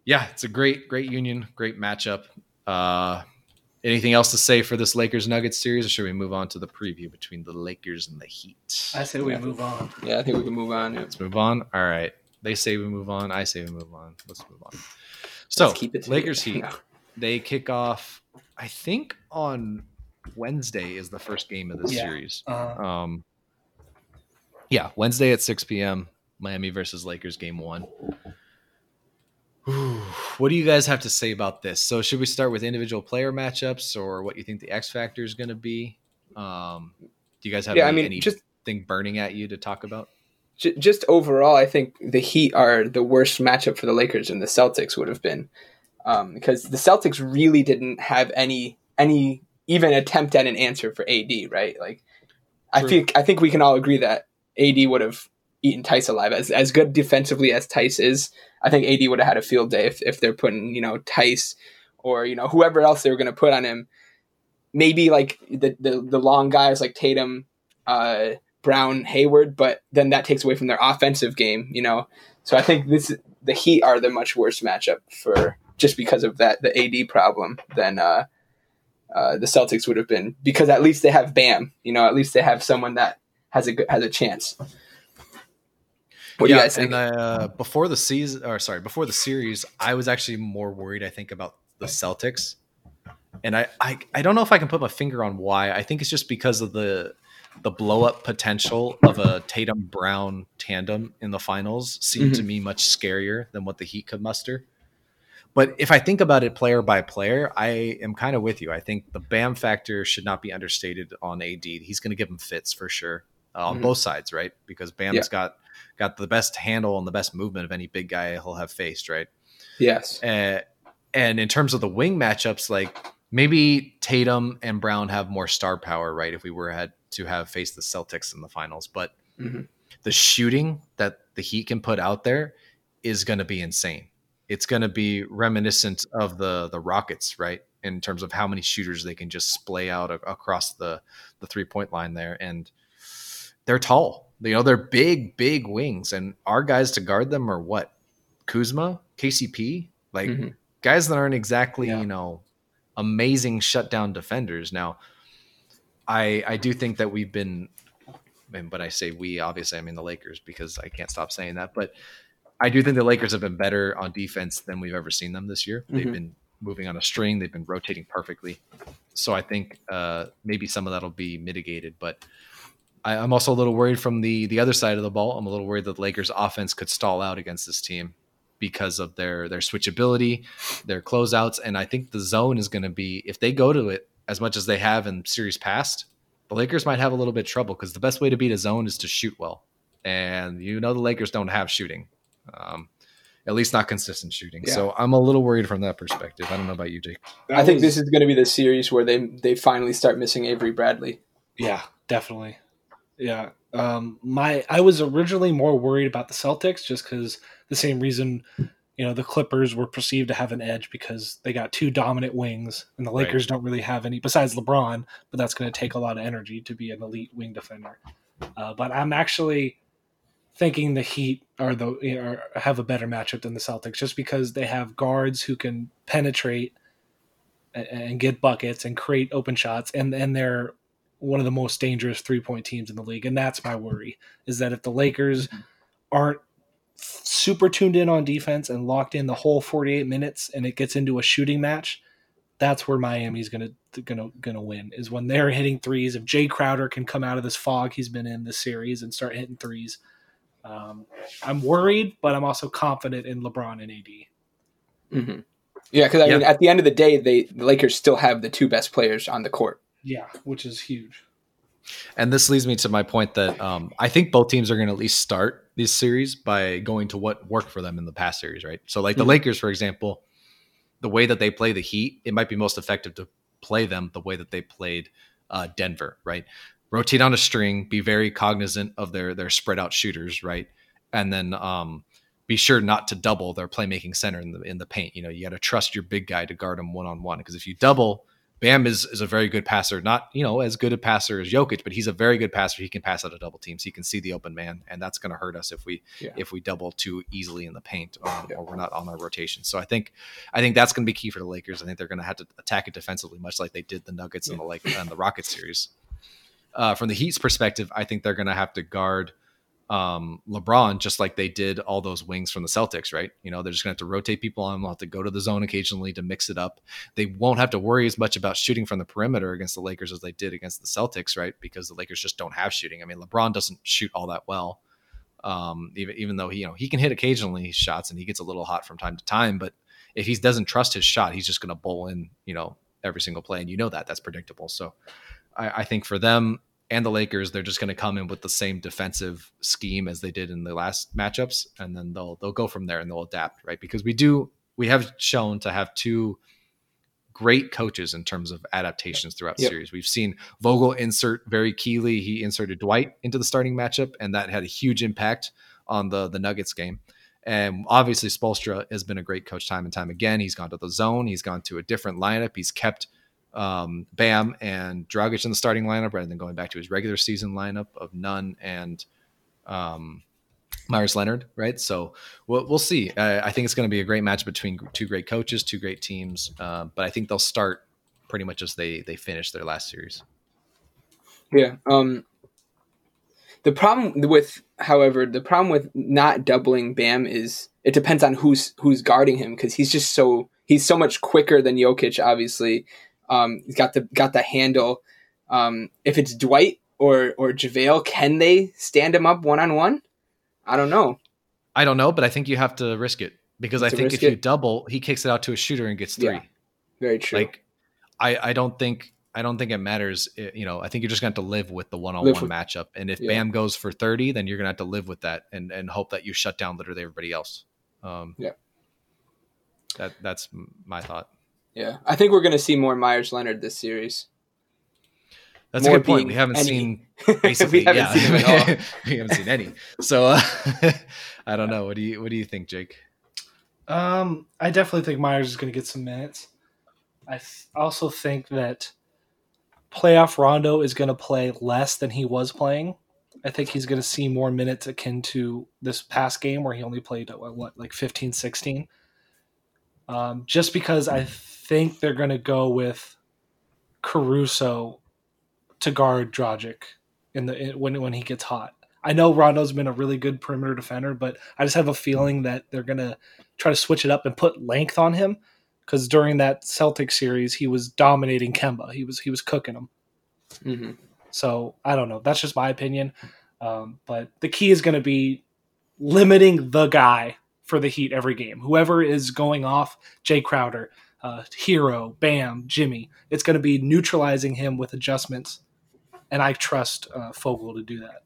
yeah, it's a great, great union, great matchup. Uh, anything else to say for this Lakers Nuggets series, or should we move on to the preview between the Lakers and the Heat? I say we yeah. move on. Yeah, I think we can move on. Yeah. Let's move on. All right, they say we move on. I say we move on. Let's move on. So Let's keep it Lakers Heat, no. they kick off. I think on Wednesday is the first game of this yeah. series. Uh-huh. Um, Yeah, Wednesday at six p.m., Miami versus Lakers game one. Ooh, what do you guys have to say about this? So should we start with individual player matchups or what you think the X factor is going to be? Um, do you guys have yeah, any, I mean, anything just, burning at you to talk about? Just overall, I think the Heat are the worst matchup for the Lakers and the Celtics would have been um, because the Celtics really didn't have any any even attempt at an answer for A D, right? Like, I think, I think we can all agree that A D would have eaten Theis alive. As as good defensively as Theis is, I think A D would have had a field day if, if they're putting, you know, Theis or, you know, whoever else they were going to put on him. Maybe like the, the, the long guys like Tatum, uh, Brown, Hayward, but then that takes away from their offensive game, you know. So I think this the Heat are the much worse matchup for just because of that the A D problem than uh, uh, the Celtics would have been, because at least they have Bam. You know, at least they have someone that has a has a chance. What yeah, do you guys think? And, uh, before the season, or sorry, before the series, I was actually more worried, I think, about the Celtics. And I, I, I don't know if I can put my finger on why. I think it's just because of the the blow-up potential of a Tatum-Brown tandem in the finals seemed mm-hmm. to me much scarier than what the Heat could muster. But if I think about it player by player, I am kind of with you. I think the Bam factor should not be understated on A D. He's going to give him fits for sure uh, on mm-hmm. both sides, right? Because Bam's yeah. got got the best handle and the best movement of any big guy he'll have faced, right? Yes. Uh, and in terms of the wing matchups, like maybe Tatum and Brown have more star power, right? If we were had to have faced the Celtics in the finals, but mm-hmm. the shooting that the Heat can put out there is going to be insane. It's going to be reminiscent of the the Rockets, right? In terms of how many shooters they can just splay out a- across the the three point line there, and they're tall. You know, they're big, big wings, and our guys to guard them are what? Kuzma, K C P, like mm-hmm. guys that aren't exactly yeah. you know. amazing shutdown defenders. Now, I I do think that we've been, and when I say we, obviously I mean the Lakers, because I can't stop saying that. But I do think the Lakers have been better on defense than we've ever seen them this year. Mm-hmm. They've been moving on a string. They've been rotating perfectly. So I think uh, maybe some of that'll be mitigated. But I, I'm also a little worried from the the other side of the ball. I'm a little worried that the Lakers' offense could stall out against this team, because of their their switchability, their closeouts. And I think the zone is going to be, if they go to it as much as they have in series past, the Lakers might have a little bit of trouble, because the best way to beat a zone is to shoot well. And you know the Lakers don't have shooting, um, at least not consistent shooting. Yeah. So I'm a little worried from that perspective. I don't know about you, Jake. That I was... think this is going to be the series where they they finally start missing Avery Bradley. Yeah, definitely. Yeah. Um, my I was originally more worried about the Celtics, just because the same reason, you know, the Clippers were perceived to have an edge because they got two dominant wings, and the Lakers right. don't really have any besides LeBron, but that's going to take a lot of energy to be an elite wing defender. Uh, but I'm actually thinking the Heat are the you know, have a better matchup than the Celtics, just because they have guards who can penetrate and, and get buckets and create open shots, and and they're one of the most dangerous three-point teams in the league. And that's my worry, is that if the Lakers aren't super tuned in on defense and locked in the whole forty-eight minutes and it gets into a shooting match, that's where Miami's going to going to going to win, is when they're hitting threes. If Jay Crowder can come out of this fog he's been in this series and start hitting threes, um, I'm worried, but I'm also confident in LeBron and A D. Mm-hmm. Yeah, because I yep. mean, at the end of the day, they the Lakers still have the two best players on the court. Yeah, which is huge. And this leads me to my point that um, I think both teams are going to at least start these series by going to what worked for them in the past series, right? So like the mm-hmm. Lakers, for example, the way that they play the Heat, it might be most effective to play them the way that they played uh, Denver, right? Rotate on a string, be very cognizant of their their spread out shooters, right? And then um, be sure not to double their playmaking center in the, in the paint. You know, you got to trust your big guy to guard him one-on-one, because if you double... Bam is, is a very good passer, not, you know, as good a passer as Jokic, but he's a very good passer. He can pass out of double teams. He can see the open man, and that's going to hurt us if we yeah. if we double too easily in the paint, um, yeah. or we're not on our rotation. So I think I think that's going to be key for the Lakers. I think they're going to have to attack it defensively, much like they did the Nuggets yeah. and the like and the Rockets series. Uh, from the Heat's perspective, I think they're going to have to guard um, LeBron just like they did all those wings from the Celtics, right? You know, they're just going to have to rotate people on. They'll have to go to the zone occasionally to mix it up. They won't have to worry as much about shooting from the perimeter against the Lakers as they did against the Celtics, right? Because the Lakers just don't have shooting. I mean, LeBron doesn't shoot all that well. Um, even, even though he, you know, he can hit occasionally shots and he gets a little hot from time to time, but if he doesn't trust his shot, he's just going to bowl in, you know, every single play. And you know that that's predictable. So I, I think for them, and the Lakers, they're just going to come in with the same defensive scheme as they did in the last matchups, and then they'll they'll go from there and they'll adapt, right? Because we do we have shown to have two great coaches in terms of adaptations throughout the yep. series. We've seen Vogel insert very keenly. He inserted Dwight into the starting matchup, and that had a huge impact on the the Nuggets game. And obviously, Spoelstra has been a great coach time and time again. He's gone to the zone. He's gone to a different lineup. He's kept um Bam and Dragic in the starting lineup rather than going back to his regular season lineup of Nunn and um Myers Leonard, right? So we'll, we'll see. I, I think it's going to be a great match between two great coaches, two great teams, uh, but I think they'll start pretty much as they they finished their last series. Yeah. Um, the problem with, however, the problem with not doubling Bam is it depends on who's who's guarding him, because he's just so he's so much quicker than Jokic. Obviously, um, he's got the got the handle. Um, if it's Dwight or or JaVale, can they stand him up one on one? I don't know. I don't know, but I think you have to risk it, because I think if you double, he kicks it out to a shooter and gets three. Yeah, very true. Like, I, I don't think I don't think it matters. It, you know, I think you're just going to have to live with the one-on-one matchup. And if yeah. Bam goes for thirty, then you're going to have to live with that and, and hope that you shut down literally everybody else. Um, yeah, that that's my thought. Yeah, I think we're going to see more Myers Leonard this series. That's more a good point. We haven't any. seen basically. we haven't yeah, seen at all. We haven't seen any. So uh, I don't know. What do you What do you think, Jake? Um, I definitely think Myers is going to get some minutes. I th- also think that playoff Rondo is going to play less than he was playing. I think he's going to see more minutes akin to this past game where he only played what, what like fifteen, sixteen. Um, just because I think they're going to go with Caruso to guard Dragic in the in, when when he gets hot. I know Rondo's been a really good perimeter defender, but I just have a feeling that they're going to try to switch it up and put length on him, because during that Celtics series, he was dominating Kemba. He was he was cooking him. Mm-hmm. So I don't know. That's just my opinion. Um, but the key is going to be limiting the guy for the Heat every game. Whoever is going off, Jay Crowder, uh, Hero, Bam, Jimmy, it's going to be neutralizing him with adjustments. And I trust uh, Fogle to do that.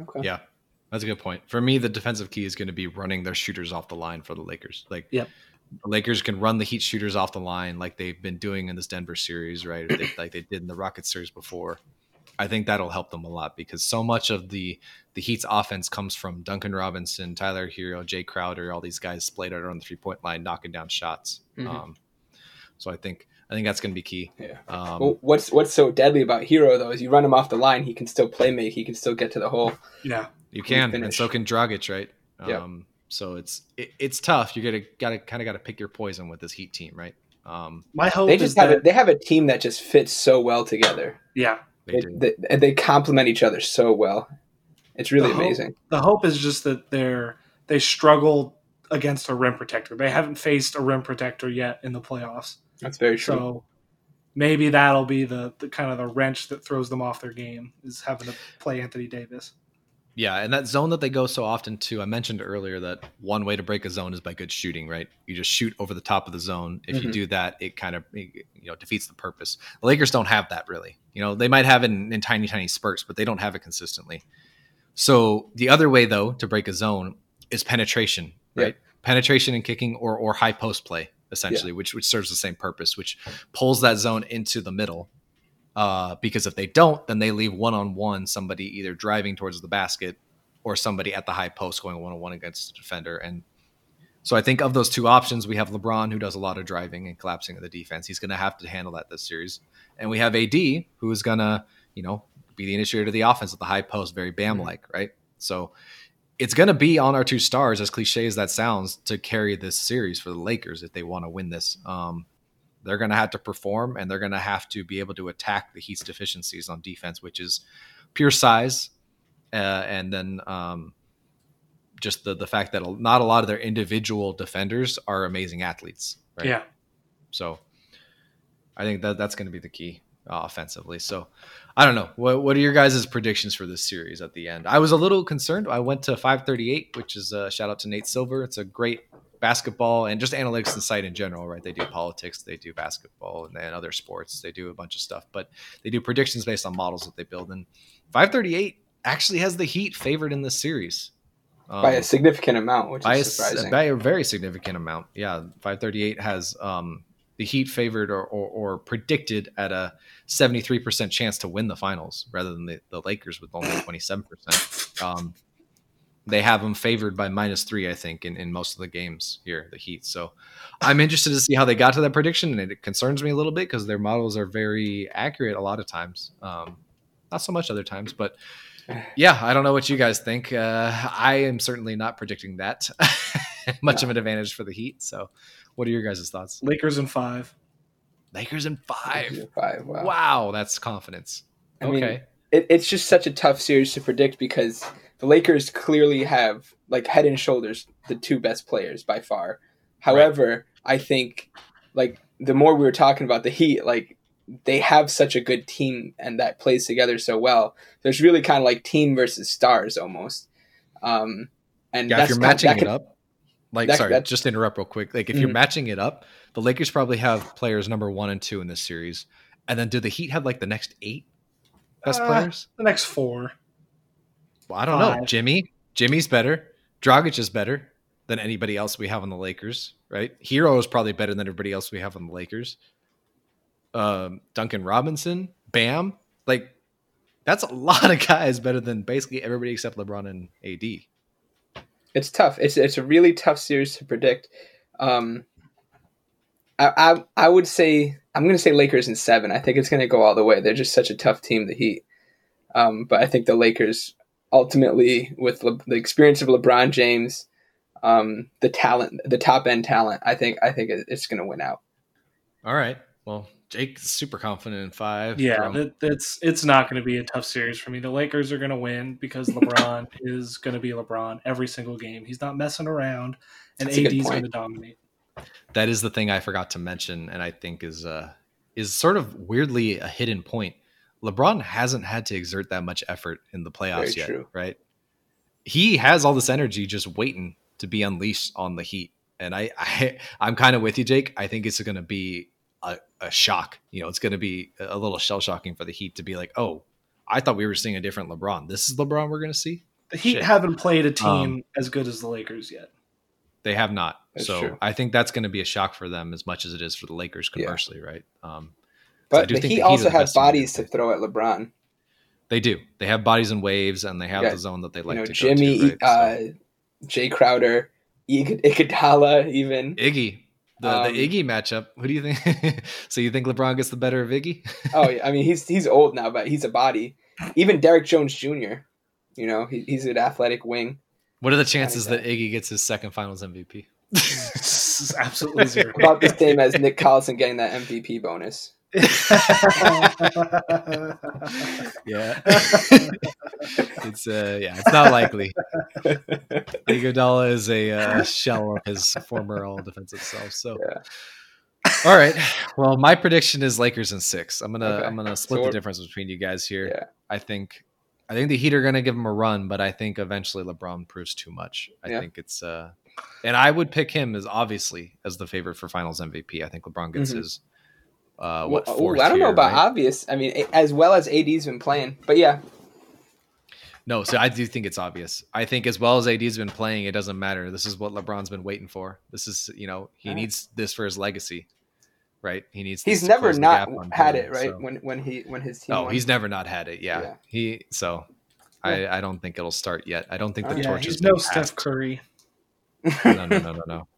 Okay. Yeah, that's a good point. For me, the defensive key is going to be running their shooters off the line for the Lakers. Like, yep. The Lakers can run the Heat shooters off the line like they've been doing in this Denver series, right? Or they, like they did in the Rockets series before. I think that'll help them a lot, because so much of the the Heat's offense comes from Duncan Robinson, Tyler Hero, Jay Crowder, all these guys splayed out on the three-point line, knocking down shots. Mm-hmm. Um, so I think I think that's going to be key. Yeah. Um, well, what's what's so deadly about Hero, though, is you run him off the line, he can still play make, he can still get to the hole. Yeah, you can, and so can Dragic, right? Yeah. Um, so it's it, it's tough. You gotta gotta kind of gotta pick your poison with this Heat team, right? Um, My hope they just is have that... a, they have a team that just fits so well together. Yeah, they they, do. they, they complement each other so well. It's really the amazing. Hope, the hope is just that they're they struggle against a rim protector. They haven't faced a rim protector yet in the playoffs. That's very true. So maybe that'll be the, the kind of the wrench that throws them off their game, is having to play Anthony Davis. Yeah, and that zone that they go so often to, I mentioned earlier that one way to break a zone is by good shooting, right? You just shoot over the top of the zone. If mm-hmm. you do that, it kind of you know defeats the purpose. The Lakers don't have that really. You know, they might have it in, in tiny, tiny spurts, but they don't have it consistently. So the other way, though, to break a zone is penetration, right? Yeah. Penetration and kicking or or high post play, essentially, yeah. which which serves the same purpose, which pulls that zone into the middle. Uh, because if they don't, then they leave one-on-one somebody either driving towards the basket or somebody at the high post going one-on-one against the defender. And so I think of those two options, we have LeBron, who does a lot of driving and collapsing of the defense. He's going to have to handle that this series. And we have A D, who is going to, you know, be the initiator of the offense at the high post, very Bam-like, mm-hmm. right? So it's going to be on our two stars, as cliche as that sounds, to carry this series for the Lakers if they want to win this. Um, They're going to have to perform, and they're going to have to be able to attack the Heat's deficiencies on defense, which is pure size. Uh, and then um, just the, the fact that not a lot of their individual defenders are amazing athletes. Right? Yeah. So I think that that's going to be the key uh, offensively. So I don't know. What, what are your guys' predictions for this series at the end? I was a little concerned. I went to five thirty-eight, which is a shout out to Nate Silver. It's a great basketball and just analytics insight in general, right? They do politics, they do basketball, and then other sports. They do a bunch of stuff, but they do predictions based on models that they build. And five thirty-eight actually has the Heat favored in this series um, by a significant amount, which is surprising. A, by a very significant amount, yeah. five thirty-eight has um, the Heat favored or, or, or predicted at a seventy-three percent chance to win the finals, rather than the, the Lakers with only twenty-seven percent. Um, They have them favored by minus three, I think, in, in most of the games here, the Heat. So I'm interested to see how they got to that prediction, and it concerns me a little bit because their models are very accurate a lot of times. Um, not so much other times, but yeah, I don't know what you guys think. Uh, I am certainly not predicting that. Much no. of an advantage for the Heat. So what are your guys' thoughts? Lakers in five. Lakers in five. Lakers in five. Wow. Wow, that's confidence. I okay. mean, it, it's just such a tough series to predict because the Lakers clearly have, like, head and shoulders, the two best players by far. However, right. I think, like, the more we were talking about the Heat, like, they have such a good team and that plays together so well. There's really kind of like team versus stars almost. Um, and yeah, that's if you're matching that, that it can, up, like, that, sorry, just to interrupt real quick. Like if mm-hmm. you're matching it up, the Lakers probably have players number one and two in this series. And then do the Heat have like the next eight best uh, players? The next four. Well, I don't Five. know. Jimmy, Jimmy's better. Dragic is better than anybody else we have on the Lakers, right? Hero is probably better than everybody else we have on the Lakers. Um, Duncan Robinson, Bam, like that's a lot of guys better than basically everybody except LeBron and A D. It's tough. It's it's a really tough series to predict. Um, I, I I would say I'm going to say Lakers in seven. I think it's going to go all the way. They're just such a tough team, the Heat. Um, but I think the Lakers ultimately, with Le- the experience of LeBron James, um, the talent, the top end talent, I think I think it's going to win out. All right. Well. Jake's super confident in five. Yeah, that, that's it's not going to be a tough series for me. The Lakers are going to win because LeBron is going to be LeBron every single game. He's not messing around, and A D's going to dominate. That is the thing I forgot to mention, and I think is uh, is sort of weirdly a hidden point. LeBron hasn't had to exert that much effort in the playoffs yet, right? He has all this energy just waiting to be unleashed on the Heat, and I, I I'm kind of with you, Jake. I think it's going to be A, a shock. You know, it's going to be a little shell shocking for the Heat to be like, oh, I thought we were seeing a different LeBron. This is LeBron we're going to see. The Heat Shit. haven't played a team um, as good as the Lakers yet. They have not. That's so true. I think that's going to be a shock for them as much as it is for the Lakers conversely, yeah. right? Um, but so the, Heat the Heat also have bodies to throw at LeBron. They do. They have bodies and waves, and they have yeah. the zone that they like you know, to Jimmy, go to. Jimmy, right? so. uh, Jay Crowder, Iguodala even. Iggy. The, the um, Iggy matchup. Who do you think? So you think LeBron gets the better of Iggy? oh, yeah. I mean, he's he's old now, but he's a body. Even Derek Jones Junior, you know, he, he's an athletic wing. What are the chances that Iggy gets his second Finals M V P? Absolutely zero. About the same as Nick Collison getting that M V P bonus. yeah, it's uh, yeah, it's not likely. Iguodala is a uh, shell of his former all defensive self. So, yeah. all right. Well, my prediction is Lakers in six. I'm gonna okay. I'm gonna split so the difference between you guys here. Yeah. I think I think the Heat are gonna give him a run, but I think eventually LeBron proves too much. I yeah. think it's uh, and I would pick him as obviously as the favorite for Finals M V P. I think LeBron gets mm-hmm. his. Uh, what fourth Ooh, I don't know year, about right? obvious. I mean, as well as A D's been playing, but yeah. No, so I do think it's obvious. I think as well as A D's been playing, it doesn't matter. This is what LeBron's been waiting for. This is, you know, he All needs right. this for his legacy, right? He needs. He's never not had him, it, right? So. When when he when his team. Oh, won. He's never not had it. Yeah, yeah. he. So, yeah. I I don't think it'll start yet. I don't think the yeah, torch is. No passed. Steph Curry. No, no, no, no, no.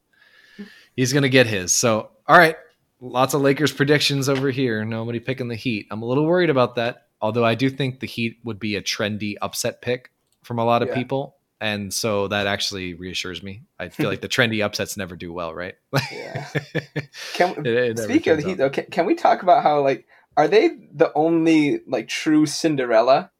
He's gonna get his. So, all right. Lots of Lakers predictions over here. Nobody picking the Heat. I'm a little worried about that, although I do think the Heat would be a trendy upset pick from a lot of yeah. people, and so that actually reassures me. I feel like the trendy upsets never do well, right? yeah. Can we, it, it speaking of the Heat, though, can, can we talk about how, like, are they the only, like, true Cinderella,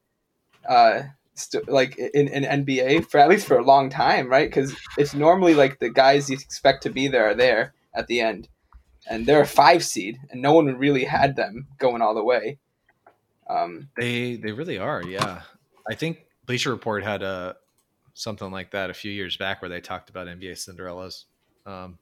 uh, st- like, in, in N B A, for at least for a long time, right? Because it's normally, like, the guys you expect to be there are there at the end. And they're a five seed, and no one really had them going all the way. Um, they they really are, yeah. I think Bleacher Report had a something like that a few years back where they talked about N B A Cinderellas. Um,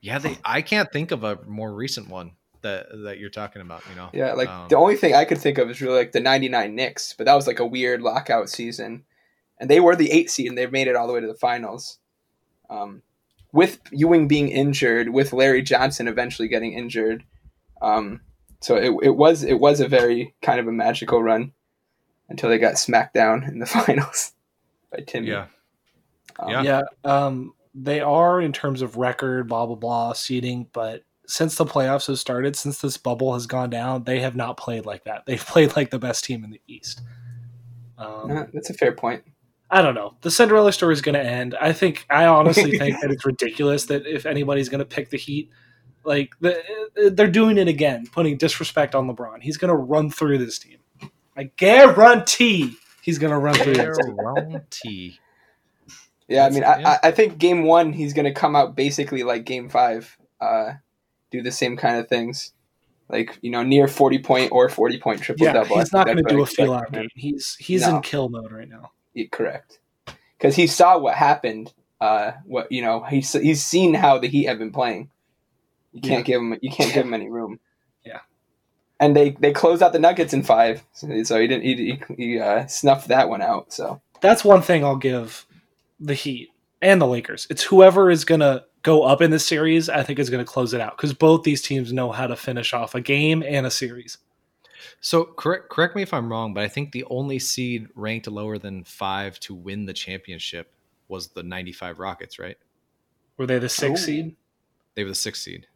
yeah, they. I can't think of a more recent one that that you're talking about. You know, yeah. Like um, the only thing I could think of is really like the ninety-nine Knicks, but that was like a weird lockout season, and they were the eight seed, and they made it all the way to the finals. Um, With Ewing being injured, with Larry Johnson eventually getting injured, um, so it it was it was a very kind of a magical run until they got smacked down in the finals by Timmy. Yeah, um, yeah. yeah um, they are in terms of record, blah blah blah, seeding. But since the playoffs have started, since this bubble has gone down, they have not played like that. They've played like the best team in the East. Um, yeah, that's a fair point. I don't know. The Cinderella story is going to end. I think I honestly think that it's ridiculous that if anybody's going to pick the Heat, Like, they're doing it again, putting disrespect on LeBron. He's going to run through this team. I guarantee he's going to run through this team. Guarantee. Yeah, I mean, I, I think game one, he's going to come out basically like game five, uh, do the same kind of things. Like, you know, near forty-point or forty-point triple-double. Yeah, he's not going to do a feel-out game. He's, he's no. in kill mode right now. Yeah, correct. Because he saw what happened. Uh, what you know, he's, he's seen how the Heat have been playing. You can't yeah. give him. You can't give him any room. Yeah, and they, they closed out the Nuggets in five, so, so he didn't. He, he, he uh, snuffed that one out. So that's one thing I'll give the Heat and the Lakers. It's whoever is gonna go up in this series, I think, is gonna close it out, because both these teams know how to finish off a game and a series. So correct correct me if I'm wrong, but I think the only seed ranked lower than five to win the championship was the ninety-five Rockets, right? Were they the sixth oh. seed? They were the sixth seed.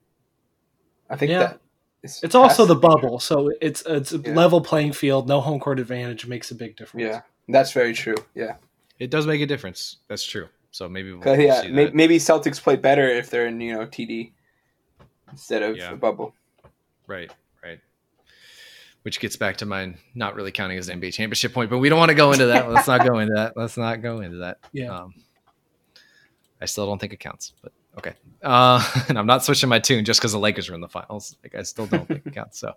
I think yeah. that is it's also the bubble, so it's it's a yeah. level playing field. No home court advantage makes a big difference. Yeah, that's very true. Yeah, it does make a difference. That's true. So maybe we'll yeah, see may- maybe Celtics play better if they're in, you know, T D instead of yeah. the bubble. Right, right. Which gets back to mine not really counting as an N B A championship point, but we don't want to go into that. Let's not go into that. Let's not go into that. Yeah. Um, I still don't think it counts, but. Okay. Uh, and I'm not switching my tune just because the Lakers are in the finals. Like, I still don't think it counts. So,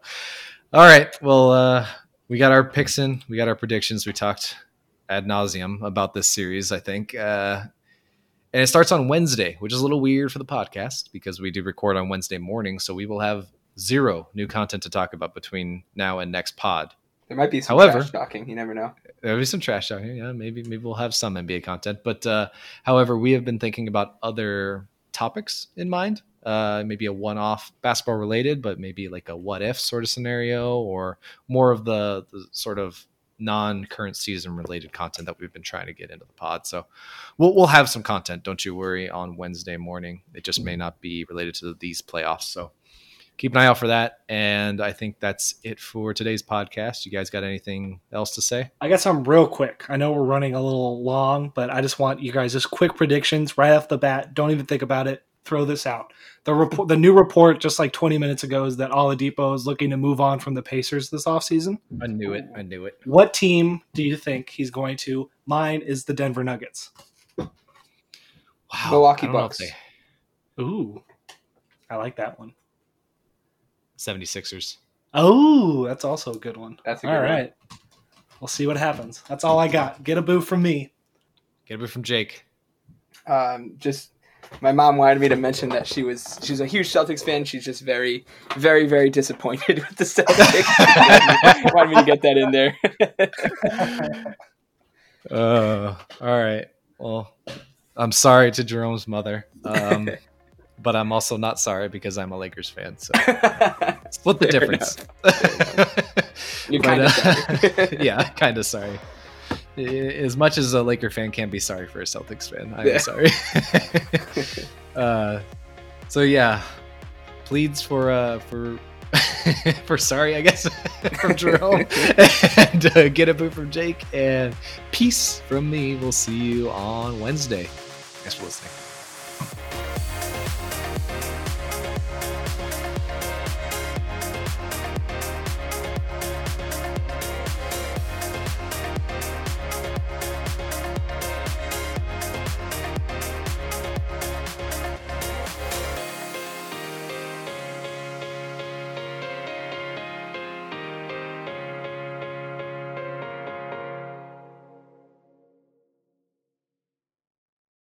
all right. Well, uh, we got our picks in. We got our predictions. We talked ad nauseum about this series, I think. Uh, and it starts on Wednesday, which is a little weird for the podcast because we do record on Wednesday morning. So we will have zero new content to talk about between now and next pod. There might be some however, trash talking. You never know. There'll be some trash talking. Yeah, maybe, maybe we'll have some N B A content. But uh, however, we have been thinking about other topics in mind, uh maybe a one-off basketball related, but maybe like a what if sort of scenario, or more of the, the sort of non-current season related content that we've been trying to get into the pod. So we'll, we'll have some content, don't you worry, on Wednesday morning. It just may not be related to these playoffs, so keep an eye out for that. And I think that's it for today's podcast. You guys got anything else to say? I got something real quick. I know we're running a little long, but I just want you guys just quick predictions right off the bat. Don't even think about it. Throw this out. The report, the new report just like twenty minutes ago, is that Oladipo is looking to move on from the Pacers this offseason. I knew it. I knew it. What team do you think he's going to? Mine is the Denver Nuggets. Wow. Milwaukee Bucks. They... Ooh, I like that one. seventy-sixers. Oh, that's also a good one. That's a good all right. One. We'll see what happens. That's all I got. Get a boo from me. Get a boo from Jake. Um, just my mom wanted me to mention that she was she's a huge Celtics fan. She's just very, very, very disappointed with the Celtics. Wanted me to get that in there. uh, all right. Well, I'm sorry to Jerome's mother. Um But I'm also not sorry because I'm a Lakers fan. So split the difference. You're kind of sorry. Yeah, kind of sorry. As much as a Laker fan can be sorry for a Celtics fan, I'm yeah. sorry. uh, so yeah, pleads for uh, for for sorry, I guess, from Jerome, and uh, get a boo from Jake, and peace from me. We'll see you on Wednesday. Thanks for listening.